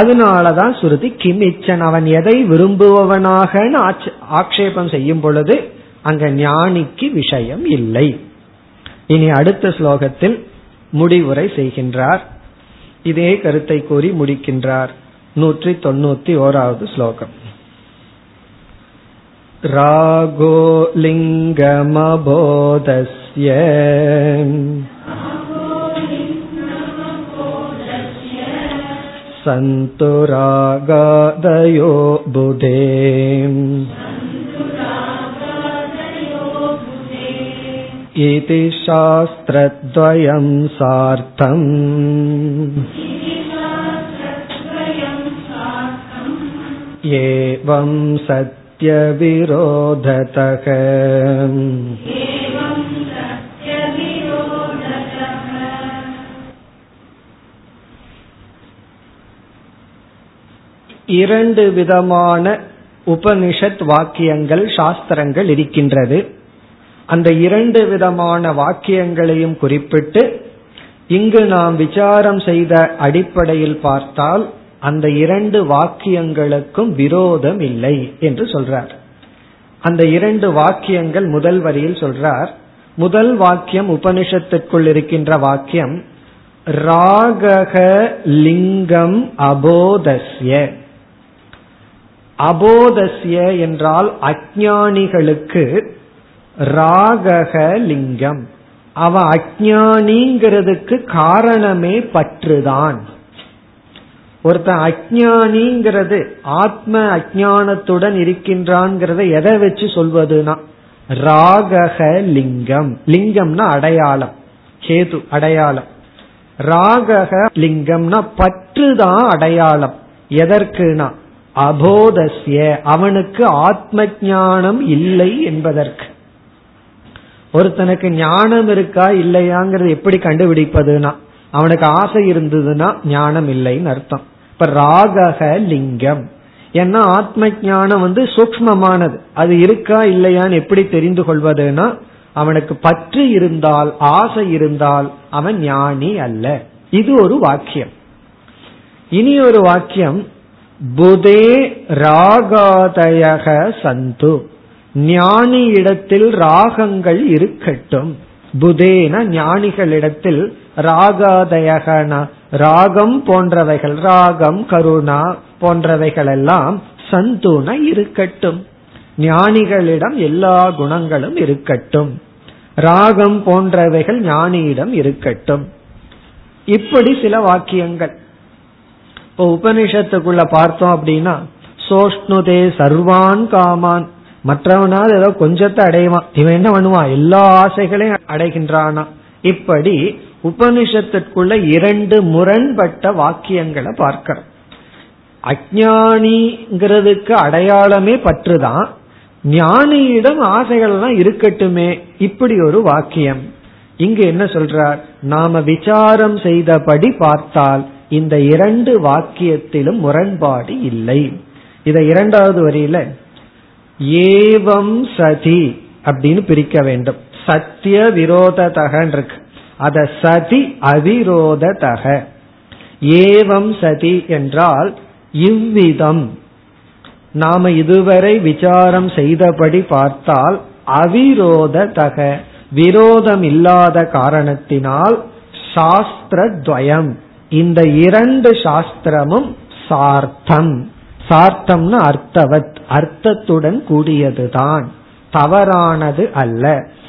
அதனாலதான் சுருதி கிம் இச்சன், அவன் எதை விரும்புவனாக ஆக்ஷேபம் செய்யும் பொழுது அங்க ஞானிக்கு விஷயம் இல்லை. இனி அடுத்த ஸ்லோகத்தில் முடிவுரை செய்கின்றார். இதே கருத்தை கூறி முடிக்கின்றார். நூற்றி தொண்ணூத்தி ஓராவது ஸ்லோகம். ராகோலிங்கமபோதஸ்ய சந்துராகாதயோ புதே இதி சாஸ்திரத்வயம் சார்த்தம் ஏவம் சத்ய விரோததக. இரண்டு விதமான உபனிஷத் வாக்கியங்கள், சாஸ்திரங்கள் இருக்கின்றது. அந்த இரண்டு விதமான வாக்கியங்களையும் குறிப்பிட்டு இங்கு நாம் விசாரம் செய்த அடிப்படையில் பார்த்தால் அந்த இரண்டு வாக்கியங்களுக்கும் விரோதம் இல்லை என்று சொல்றார். அந்த இரண்டு வாக்கியங்கள் முதல் வரியில் சொல்றார், முதல் வாக்கியம் உபனிஷத்திற்குள் இருக்கின்ற வாக்கியம், ராகக லிங்கம் அபோதஸ்ய. அபோதஸ்ய என்றால் அஞ்ஞானிகளுக்கு ராகக லிங்கம். அவ அஞ்ஞானிங்கிறதுக்கு காரணமே பற்றுதான். ஒருத்த அஞ்ஞானிங்கிறது ஆத்ம அஞ்ஞானத்துடன் இருக்கின்றான் எதை வச்சு சொல்வதுனா ராகக லிங்கம். லிங்கம்னா அடையாளம், கேது அடையாளம். ராகக லிங்கம்னா பற்றுதான் அடையாளம். எதற்குனா அபோதஸ்ய, அவனுக்கு ஆத்ம ஞானம் இல்லை என்பதற்கு. ஒருத்தனுக்கு ஞானம் இருக்கா இல்லையாங்கிறது எப்படி கண்டுபிடிப்பதுனா அவனுக்கு ஆசை இருந்ததுன்னா ஞானம் இல்லைன்னு அர்த்தம். இப்ப ராகக லிங்கம் ஏன்னா ஆத்ம ஞானம் வந்து சூக்மமானது, அது இருக்கா இல்லையான்னு எப்படி தெரிந்து கொள்வதுனா அவனுக்கு பற்று இருந்தால், ஆசை இருந்தால் அவன் ஞானி அல்ல. இது ஒரு வாக்கியம். இனி ஒரு வாக்கியம், புதே ராகாதயக சந்து, ஞானி இடத்தில் ராகங்கள் இருக்கட்டும். புதேன ஞானிகளிடத்தில், ராகாதயகன ராகம் போன்றவைகள், ராகம் கருணா போன்றவைகள் எல்லாம், சந்துன இருக்கட்டும். ஞானிகளிடம் எல்லா குணங்களும் இருக்கட்டும், ராகம் போன்றவைகள் ஞானியிடம் இருக்கட்டும். இப்படி சில வாக்கியங்கள். இப்போ உபனிஷத்துக்குள்ள பார்த்தோம் அப்படின்னா, சோஷ்ணுதே சர்வான் காமான், மற்றவனால் ஏதோ கொஞ்சத்தை அடைவான், இவன் என்ன பண்ணுவான் எல்லா ஆசைகளையும் அடைகின்றானா. இப்படி உபனிஷத்திற்குள்ள இரண்டு முரண்பட்ட வாக்கியங்களை பார்க்கிறோம். அஞ்ஞானிங்கிறதுக்கு அடையாளமே பற்றுதான், ஞானியிடம் ஆசைகள்லாம் இருக்கட்டுமே, இப்படி ஒரு வாக்கியம். இங்கு என்ன சொல்றார், நாம விசாரம் செய்தபடி பார்த்தால் இந்த இரண்டு வாக்கியத்திலும் முரண்பாடு இல்லை. இதை இரண்டாவது வரியில ஏவம் சதி அப்படின்னு பிரிக்க வேண்டும். சத்திய விரோததகன் இருக்கு, அத சதி அவிரோததக. ஏவம் சதி என்றால் இவ்விதம், நாம இதுவரை விசாரம் செய்தபடி பார்த்தால், அவிரோததக விரோதம் இல்லாத காரணத்தினால், சாஸ்திரத்வயம் இந்த இரண்டு சாஸ்திரமும், சார்த்தம் சார்த்தம்னு அர்த்தவத் அர்த்தத்துடன் கூடியதுதான், தவறானது அல்ல.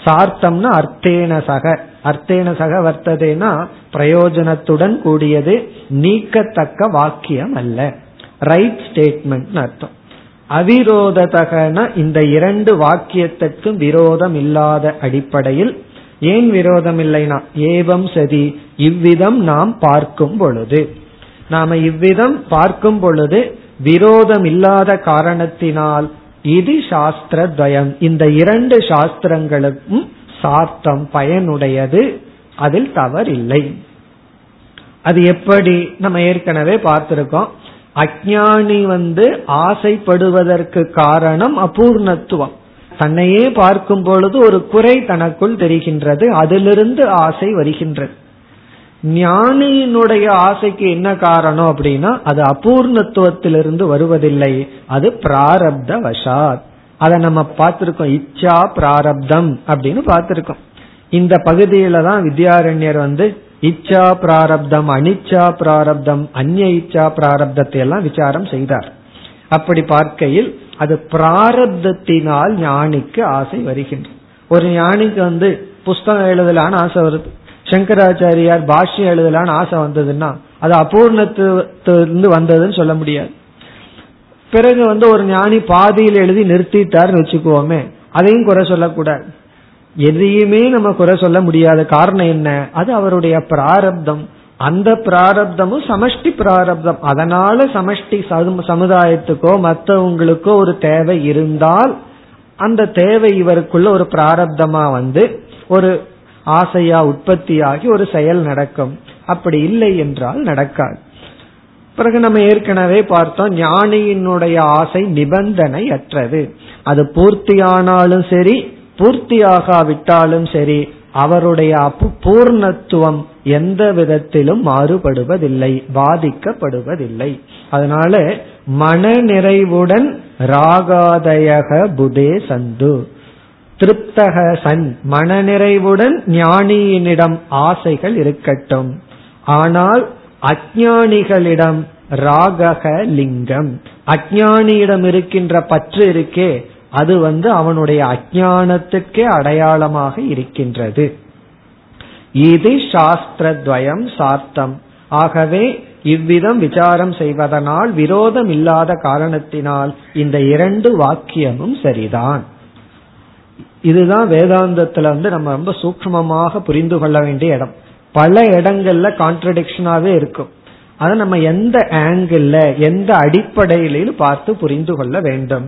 சார்த்தம்னா அர்த்தேனசக, அர்த்தேனசக வர்த்ததேனா பிரயோஜனத்துடன் கூடியது, நீக்கத்தக்க வாக்கியம் அல்ல, ரைட் ஸ்டேட்மெண்ட் அர்த்தம். அவிரோததகனா இந்த இரண்டு வாக்கியத்திற்கும் விரோதம் இல்லாத அடிப்படையில். ஏன் விரோதம் இல்லைனா, ஏவம் சதி இவ்விதம் நாம் பார்க்கும் பொழுது, நாம இவ்விதம் பார்க்கும் பொழுது விரோதம் இல்லாத காரணத்தினால் இது சாஸ்திரத்வயம், இந்த இரண்டு சாஸ்திரங்களுக்கும் சார்த்தம் பயனுடையது, அதில் தவறில்லை. அது எப்படி, நம்ம ஏற்கனவே பார்த்திருக்கோம். அஞ்ஞானி வந்து ஆசைப்படுவதற்கு காரணம் அபூர்ணத்துவம், தன்னையே பார்க்கும் பொழுது ஒரு குறை தனக்குள் தெரிகின்றது, அதிலிருந்து ஆசை வருகின்றது. ஞானியினுடைய ஆசைக்கு என்ன காரணம் அப்படின்னா, அது அபூர்ணத்துவத்திலிருந்து வருவதில்லை, அது பிராரப்த வசாத். அதை நம்ம பார்த்திருக்கோம், இச்சா பிராரப்தம் அப்படின்னு பார்த்திருக்கோம். இந்த பகுதியில தான் வித்யாரண்யர் வந்து இச்சா பிராரப்தம், அனிச்சா பிராரப்தம், அந்நிய இச்சா பிராரப்தத்தை எல்லாம் விசாரம் செய்தார். அப்படி பார்க்கையில் அது பிராரப்தத்தினால் ஞானிக்கு ஆசை வருகின்ற, ஒரு ஞானிக்கு வந்து புஸ்தகம் எழுதலான்னு ஆசை வருது, சங்கராச்சாரியார் பாஷ்யம் எழுதலான்னு ஆசை வந்ததுன்னா அது அபூர்ணத்துவத்திலிருந்து வந்ததுன்னு சொல்ல முடியாது. பிறகு வந்து ஒரு ஞானி பாதியில் எழுதி நிறுத்திட்டார்னு வச்சுக்குவோமே, அதையும் குறை சொல்லக்கூடாது. எதையுமே நம்ம குறை சொல்ல முடியாத காரணம் என்ன, அது அவருடைய பிராரப்தம். அந்த பிராரப்தமும் சமஷ்டி பிராரப்தம், அதனால சமஷ்டி சமுதாயத்துக்கோ மற்றவங்களுக்கோ ஒரு தேவை இருந்தால் அந்த தேவை இவருக்குள்ள ஒரு பிராரப்தமா வந்து ஒரு ஆசையா உற்பத்தியாகி ஒரு செயல் நடக்கும். அப்படி இல்லை என்றால் நடக்காது. பிறகு நம்ம ஏற்கனவே பார்த்தோம், ஞானியினுடைய ஆசை நிபந்தனை அற்றது, அது பூர்த்தியானாலும் சரி பூர்த்தியாகாவிட்டாலும் சரி, அவருடைய பூர்ணத்துவம் எந்த விதத்திலும் மாறுபடுவதில்லை, பாதிக்கப்படுவதில்லை. அதனால மன நிறைவுடன் ராகாதயக புதே சந்து, திருப்தகன் மனநிறைவுடன் ஞானியினிடம் ஆசைகள் இருக்கட்டும். ஆனால் அஞ்ஞானிகளிடம் ராகக லிங்கம், அஞ்ஞானியிடம் இருக்கின்ற பற்று இருக்கே அது வந்து அவனுடைய அஞ்ஞானத்துக்கே அடையாளமாக இருக்கின்றது. இது சாஸ்திரத்வயம் சார்த்தம். ஆகவே இவ்விதம் விசாரம் செய்வதனால் விரோதம் இல்லாத காரணத்தினால் இந்த இரண்டு வாக்கியமும் சரிதான். இதுதான் வேதாந்தத்துல வந்து நம்ம ரொம்ப சூக்மமாக புரிந்து கொள்ள வேண்டிய இடம். பல இடங்கள்ல கான்ட்ரடிக்ஷனாவே இருக்கும். அதை நம்ம எந்த ஆங்கிள் எந்த அடிப்படையில பார்த்து புரிந்து கொள்ள வேண்டும்.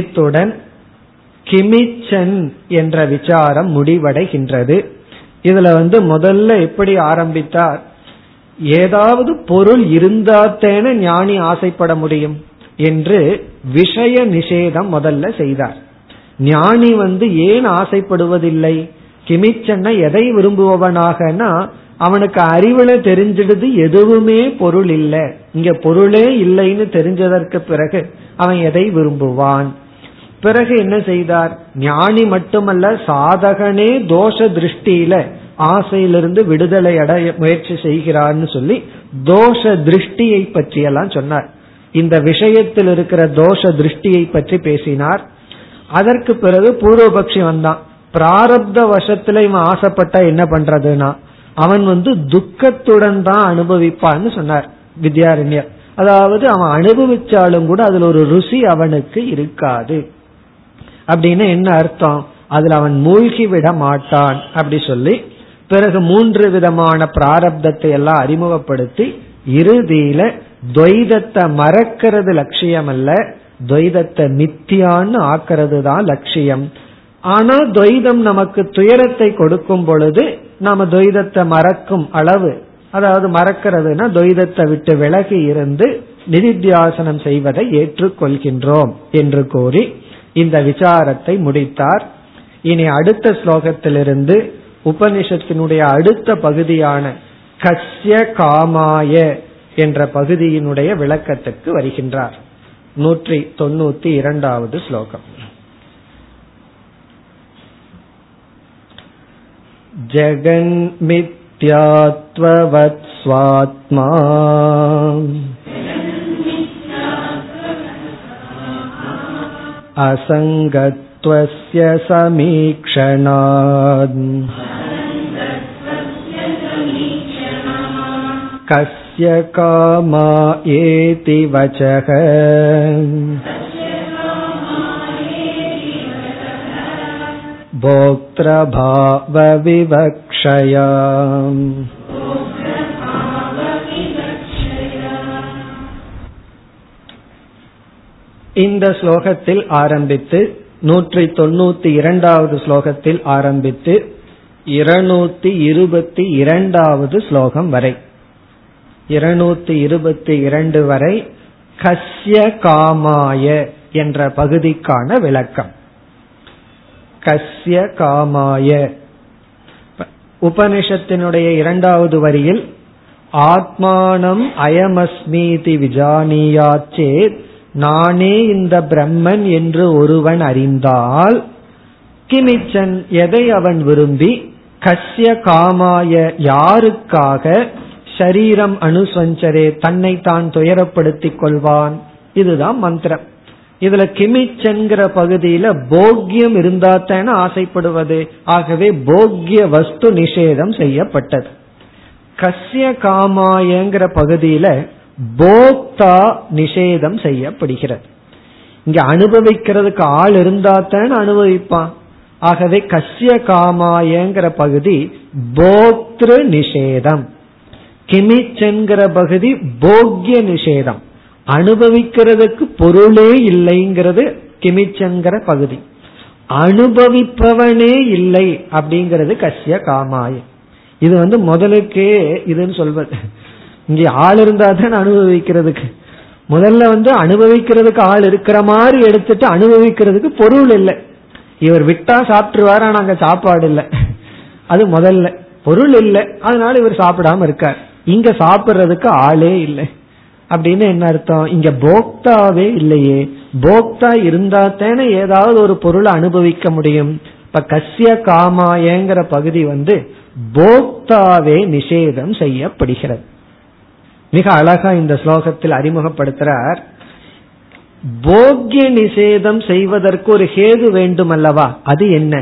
இத்துடன் கிமிச்சன் என்ற விசாரம் முடிவடைகின்றது. இதுல வந்து முதல்ல எப்படி ஆரம்பித்தார், ஏதாவது பொருள் இருந்தாத்தேன ஞானி ஆசைப்பட முடியும் என்று விஷய நிஷேதம் முதல்ல செய்தார். ஞானி வந்து ஏன் ஆசைப்படுவதில்லை, கிமிச்சன்னா எதை விரும்புபவனாகனா அவனுக்கு அறிவுல தெரிஞ்சிடுது எதுவுமே பொருள் இல்லை, இங்க பொருளே இல்லைன்னு தெரிஞ்சதற்கு பிறகு அவன் எதை விரும்புவான். பிறகு என்ன செய்தார், ஞானி மட்டுமல்ல சாதகனே தோஷ திருஷ்டியில ஆசையிலிருந்து விடுதலை அடைய முயற்சி செய்கிறான்னு சொல்லி தோஷ திருஷ்டியை பற்றியெல்லாம் சொன்னார். இந்த விஷயத்தில் இருக்கிற தோஷ திருஷ்டியை பற்றி பேசினார். அதற்கு பிறகு பூர்வபக்ஷி வந்தான், பிராரப்த வசத்துல இவன் ஆசைப்பட்டா என்ன பண்றதுன்னா அவன் வந்து துக்கத்துடன் தான் அனுபவிப்பான்னு சொன்னார் வித்யாரண்யர். அதாவது அவன் அனுபவிச்சாலும் கூட அதுல ஒரு ருசி அவனுக்கு இருக்காது. அப்படின்னு என்ன அர்த்தம், அதுல அவன் மூழ்கி விட மாட்டான் அப்படி சொல்லி பிறகு மூன்று விதமான பிராரப்தத்தை எல்லாம் அறிமுகப்படுத்தி இறுதியில துவைதத்தை மறக்கிறது லட்சியம் அல்ல, துவைதத்தை மித்தியான்னு ஆக்கிறது தான் லட்சியம். ஆனா துவைதம் நமக்கு துயரத்தை கொடுக்கும் பொழுது நாம துவைதத்தை மறக்கும் அளவு, அதாவது மறக்கிறதுனா துவைதத்தை விட்டு விலகி இருந்து நிதித்தியாசனம் செய்வதை ஏற்றுக்கொள்கின்றோம் என்று கூறி இந்த விசாரத்தை முடித்தார். இனி அடுத்த ஸ்லோகத்திலிருந்து உபனிஷத்தினுடைய அடுத்த பகுதியான கஸ்ய காமாய என்ற பகுதியினுடைய விளக்கத்துக்கு வருகின்றார். நூற்றி தொண்ணூத்தி இரண்டாவது ஸ்லோகம். ஜகன்மித்யாத்வவத் ஸ்வாத்மா அசங்கத்வஸ்ய சமீக்ஷணாத் கஸ்ய காமா ஏதி வசக போக்த்ர பாவ விவக்ஷயாம். இந்த ஸ்லோகத்தில் ஆரம்பித்து நூற்றி தொண்ணூத்தி இரண்டாவது ஸ்லோகத்தில் ஆரம்பித்து இருநூத்தி இருபத்தி இரண்டாவது ஸ்லோகம் வரை இருநூத்தி இருபத்தி இரண்டு வரை கஸ்ய காமாய என்ற பகுதிக்கான விளக்கம். கஸ்ய காமாய உபனிஷத்தினுடைய இரண்டாவது வரியில் ஆத்மானம் அயமஸ்மீதி விஜானியாச்சேத், நானே இந்த பிரம்மன் என்று ஒருவன் அறிந்தால் கிமிச்சன் எதை அவன் விரும்பி கஸ்ய காமாய யாருக்காக ஷரீரம் அனுசஞ்சரே தன்னை தான் துயரப்படுத்திக் கொள்வான். இதுதான் மந்திரம். இதுல கிமிச்சன்கிற பகுதியில போக்கியம் இருந்தாத்தான ஆசைப்படுவது, ஆகவே போக்கிய வஸ்து நிஷேதம் செய்யப்பட்டது. கஸ்ய காமாயங்கிற பகுதியில போக்தா நிஷேதம் செய்யப்படுகிறது. இங்க அனுபவிக்கிறதுக்கு ஆள் இருந்தாத்தான அனுபவிப்பான். ஆகவே கஸ்ய காமாயங்கிற பகுதி போக்திரு நிஷேதம், கிமிச்சன்கிற பகுதி போக்ய நிஷேதம், அனுபவிக்கிறதுக்கு பொருளே இல்லைங்கிறது கிமிச்சங்கிற பகுதி, அனுபவிப்பவனே இல்லை அப்படிங்கிறது கஸ்ய காமாய. இது வந்து முதலுக்கே இதுன்னு சொல்வது, இங்க ஆள் இருந்தா தான் அனுபவிக்கிறதுக்கு, முதல்ல வந்து அனுபவிக்கிறதுக்கு ஆள் இருக்கிற மாதிரி எடுத்துட்டு அனுபவிக்கிறதுக்கு பொருள் இல்லை. இவர் விட்டா சாப்பிட்டுருவாரு, ஆனா அங்க சாப்பாடு இல்லை, அது முதல்ல பொருள் இல்லை, அதனால இவர் சாப்பிடாம இருக்கார். இங்க சாப்பிட்றதுக்கு ஆளே இல்லை அப்படின்னு என்ன அர்த்தம், இங்க போக்தாவே இல்லையே, போக்தா இருந்தா தானே ஏதாவது ஒரு பொருளை அனுபவிக்க முடியும். இப்ப கஸ்ய காமாயங்கிற பகுதி வந்து போக்தாவே நிஷேதம் செய்யப்படுகிறது. மிக அழகா இந்த ஸ்லோகத்தில் அறிமுகப்படுத்துறார். போக்ய நிஷேதம் செய்வதற்கு ஒரு ஹேது வேண்டும் அல்லவா, அது என்ன?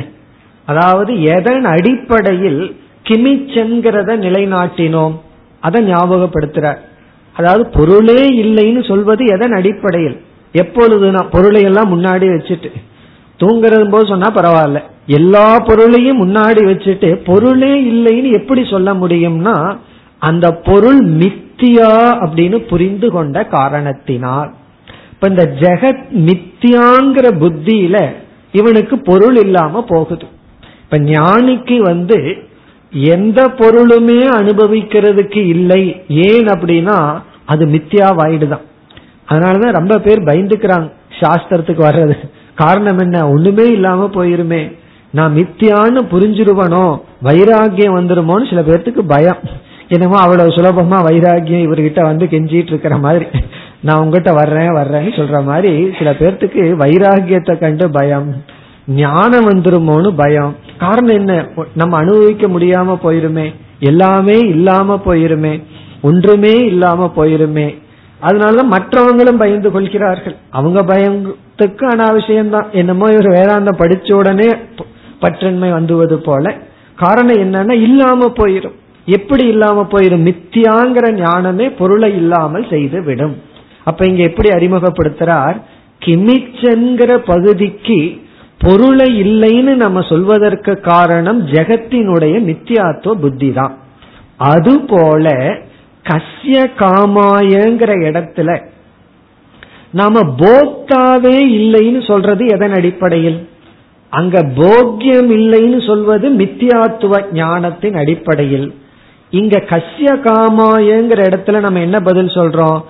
அதாவது எதன் அடிப்படையில் கிமிச்சன்கிறத நிலைநாட்டினோம் அதை ஞாபகப்படுத்துறார். அதாவது பொருளே இல்லைன்னு சொல்வது எதன் அடிப்படையில்? எப்பொழுதுனா பொருளை எல்லாம் முன்னாடி வச்சுட்டு, தூங்குறது போது சொன்னா பரவாயில்ல, எல்லா பொருளையும் முன்னாடி வச்சுட்டு பொருளே இல்லைன்னு எப்படி சொல்ல முடியும்னா, அந்த பொருள் மித்தியா அப்படின்னு புரிந்து கொண்ட காரணத்தினால். இப்ப இந்த ஜெகத் மித்தியாங்கிற புத்தியில இவனுக்கு பொருள் இல்லாம போகுது. இப்ப ஞானிக்கு வந்து எந்த பொருளுமே அனுபவிக்கிறதுக்கு இல்லை. ஏன் அப்படின்னா அது மித்தியாவாயிடுதான். அதனாலதான் ரொம்ப பேர் பயந்துக்கிறாங்க சாஸ்திரத்துக்கு வர்றது. காரணம் என்ன, ஒண்ணுமே இல்லாம போயிருமே, நான் மித்தியான்னு புரிஞ்சிருவனோ, வைராகியம் வந்துருமோன்னு சில பேர்த்துக்கு பயம். என்னமோ அவ்வளவு சுலபமா வைராகியம் இவர்கிட்ட வந்து கெஞ்சிட்டு இருக்கிற மாதிரி, நான் உங்ககிட்ட வர்றேன் வர்றேன்னு சொல்ற மாதிரி சில பேர்த்துக்கு வைராகியத்தை கண்டு பயம், ஞானம் வந்துருமோன்னு பயம். காரணம் என்ன, நம்ம அனுபவிக்க முடியாம போயிருமே, எல்லாமே இல்லாம போயிருமே, ஒன்றுமே இல்லாம போயிருமே. அதனாலதான் மற்றவங்களும் பயந்து கொள்கிறார்கள். அவங்க பயத்துக்கு அனாவசியம்தான். என்னமோ இவர் வேதாந்தம் படிச்ச உடனே பற்றின்மை வந்துவது போல. காரணம் என்னன்னா இல்லாம போயிரும். எப்படி இல்லாம போயிரும்? மித்தியாங்கிற ஞானமே பொருளை இல்லாமல் செய்து விடும். அப்ப இங்க எப்படி அறிமுகப்படுத்துறார், கிமிச்சன்கிற பகுதிக்கு பொருளை இல்லைன்னு நம்ம சொல்வதற்கு காரணம் ஜெகத்தினுடைய மித்தியாத்துவ புத்தி தான். அதுபோல கஸ்ய காமாயங்கிற இடத்துல நாம போக்தாவே இல்லைன்னு சொல்றது எதன் அடிப்படையில்? அங்க போக்யம் இல்லைன்னு சொல்வது மித்தியாத்துவ ஞானத்தின் அடிப்படையில். இங்க கஸ்ய காமாயங்கிற இடத்துல நம்ம என்ன பதில் சொல்றோம்,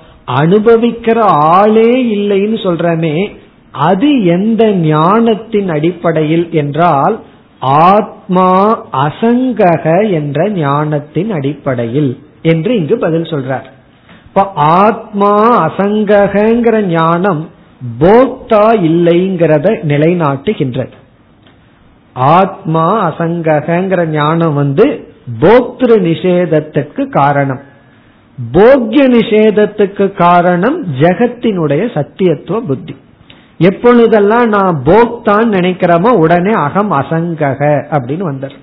அனுபவிக்கிற ஆளே இல்லைன்னு சொல்றமே, அது எந்த ஞானத்தின் அடிப்படையில் என்றால் ஆத்மா அசங்கக என்ற ஞானத்தின் அடிப்படையில் என்று இங்கு பதில் சொல்றார். இப்ப ஆத்மா அசங்ககங்கிற ஞானம் போக்தா இல்லைங்கிறத நிலைநாட்டுகின்றது. ஆத்மா அசங்ககங்கிற ஞானம் வந்து போக்திரு நிஷேதத்துக்கு காரணம். போக்ய நிஷேதத்துக்கு காரணம் ஜெகத்தினுடைய சத்தியத்துவ புத்தி. எப்பொழுதெல்லாம் நான் போக்தான் நினைக்கிறோமோ உடனே அகம் அசங்கக அப்படின்னு வந்தார்.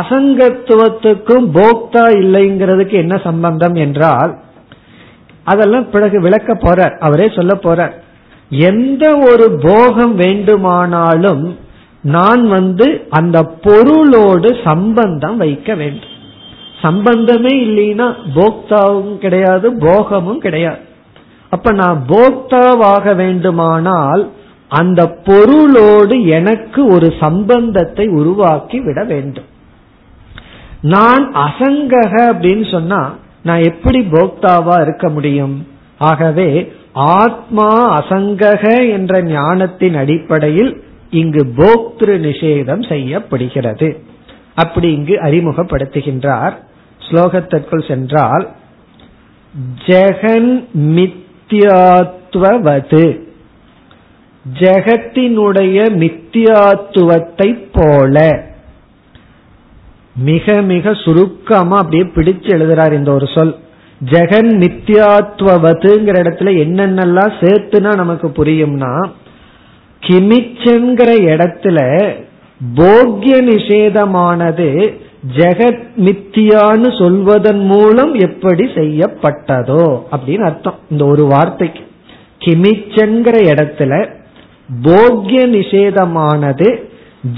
அசங்கத்துவத்துக்கும் போக்தா இல்லைங்கிறதுக்கு என்ன சம்பந்தம் என்றால், அதெல்லாம் பிறகு விளக்க போறார், அவரே சொல்ல போறார். எந்த ஒரு போகம் வேண்டுமானாலும் நான் வந்து அந்த பொருளோடு சம்பந்தம் வைக்க வேண்டும். சம்பந்தமே இல்லைன்னா போக்தாவும் கிடையாது, போகமும் கிடையாது. அப்ப நான் போக்தாவாக வேண்டுமானால் அந்த பொருளோடு எனக்கு ஒரு சம்பந்தத்தை உருவாக்கி விட வேண்டும். நான் அசங்கக அப்படின்னு சொன்னா நான் எப்படி போக்தாவா இருக்க முடியும்? ஆகவே ஆத்மா அசங்கக என்ற ஞானத்தின் அடிப்படையில் இங்கு போக்திரு நிஷேதம் செய்யப்படுகிறது. அப்படி இங்கு அறிமுகப்படுத்துகின்றார். ஸ்லோகத்திற்குள் சென்றால், ஜெகன் மித்யாத்வது, ஜெகத்தினுடைய மித்தியாத்துவத்தை போல. மிக மிக சுருக்கமா அப்படியே பிடிச்சு எழுதுறார் இந்த ஒரு சொல். ஜெகன் மித்யாத்வவதுங்கிற இடத்துல என்னென்னலாம் சேர்த்துனா நமக்கு புரியும்னா, கிமிச்சன்கிற இடத்துல போக்ய நிஷேதமானது ஜெகத் மித்தியான்னு சொல்வதன் மூலம் எப்படி செய்யப்பட்டதோ அப்படின்னு அர்த்தம் இந்த ஒரு வார்த்தைக்கு. கிமிச்சன்கிற இடத்துல போக்ய நிஷேதமானது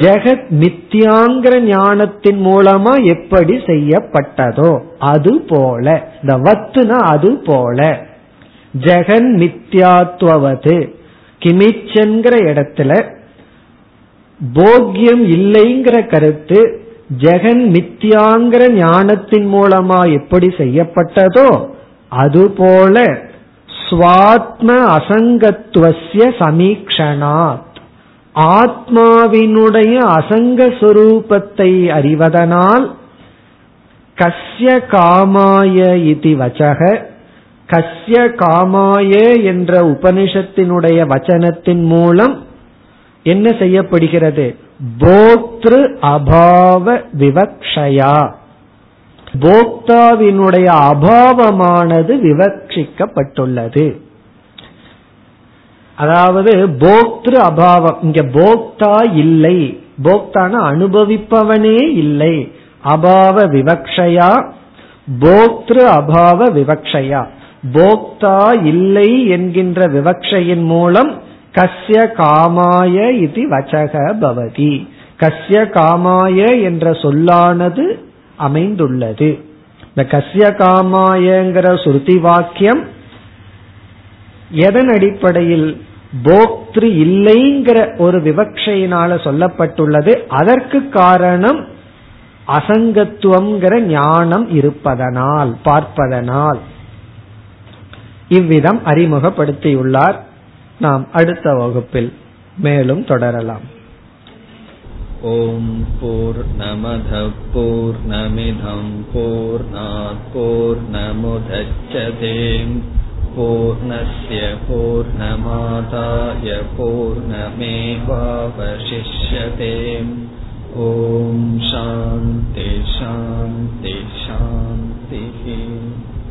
ஜெகத் மித்தியாங்கிற ஞானத்தின் மூலமா எப்படி செய்யப்பட்டதோ அது போல. இந்த வத்துனா அது போல, ஜெகன் மித்யாத்வது கிமிச்சன்கிற இடத்துல போக்யம் இல்லைங்கிற கருத்து ஜெகன் மித்தியாங்கிற ஞானத்தின் மூலமா எப்படி செய்யப்பட்டதோ அதுபோல. ஸ்வாத்ம அசங்கத்துவஸ்ய சமீக்ஷணாத், ஆத்மாவினுடைய அசங்க சுரூபத்தை அறிவதனால். கஸ்ய காமாய இதி வசக, கஸ்ய காமாயே என்ற உபனிஷத்தினுடைய வச்சனத்தின் மூலம் என்ன செய்யப்படுகிறது? போக்திரு அபாவ விவக்ஷயா, போக்தாவினுடைய அபாவமானது விவக்ஷிக்கப்பட்டுள்ளது. அதாவது போக்திரு அபாவம், இங்க போக்தா இல்லை, போக்தான அனுபவிப்பவனே இல்லை. அபாவ விவக்ஷயா, போக்திரு அபாவ விவக்ஷயா, போக்தா இல்லை என்கின்ற விவக்ஷையின் மூலம் கஸ்ய காமாய இது வச்சக பவதி, கஸ்ய காமாய என்ற சொல்லானது அமைந்துள்ளது. இந்த கஸ்ய காமாயங்கிற சுருதி வாக்கியம் எதன் அடிப்படையில்? போக்திரு இல்லைங்கிற ஒரு விவக்ஷையினால சொல்லப்பட்டுள்ளது. அதற்கு காரணம் அசங்கத்துவம்ங்கிற ஞானம் இருப்பதனால், பார்ப்பதனால். இவ்விதம் அறிமுகப்படுத்தியுள்ளார். நாம் அடுத்த வகுப்பில் மேலும் தொடரலாம். ஓம் பூர்ணமதః பூர்ணமிதம் பூர்ணாத் பூர்ணமுதச்யதே பூர்ணஸ்ய பூர்ணமாதாய பூர்ணமேவாவசிஷ்யதே. ஓம் சாந்தி சாந்தி சாந்தி.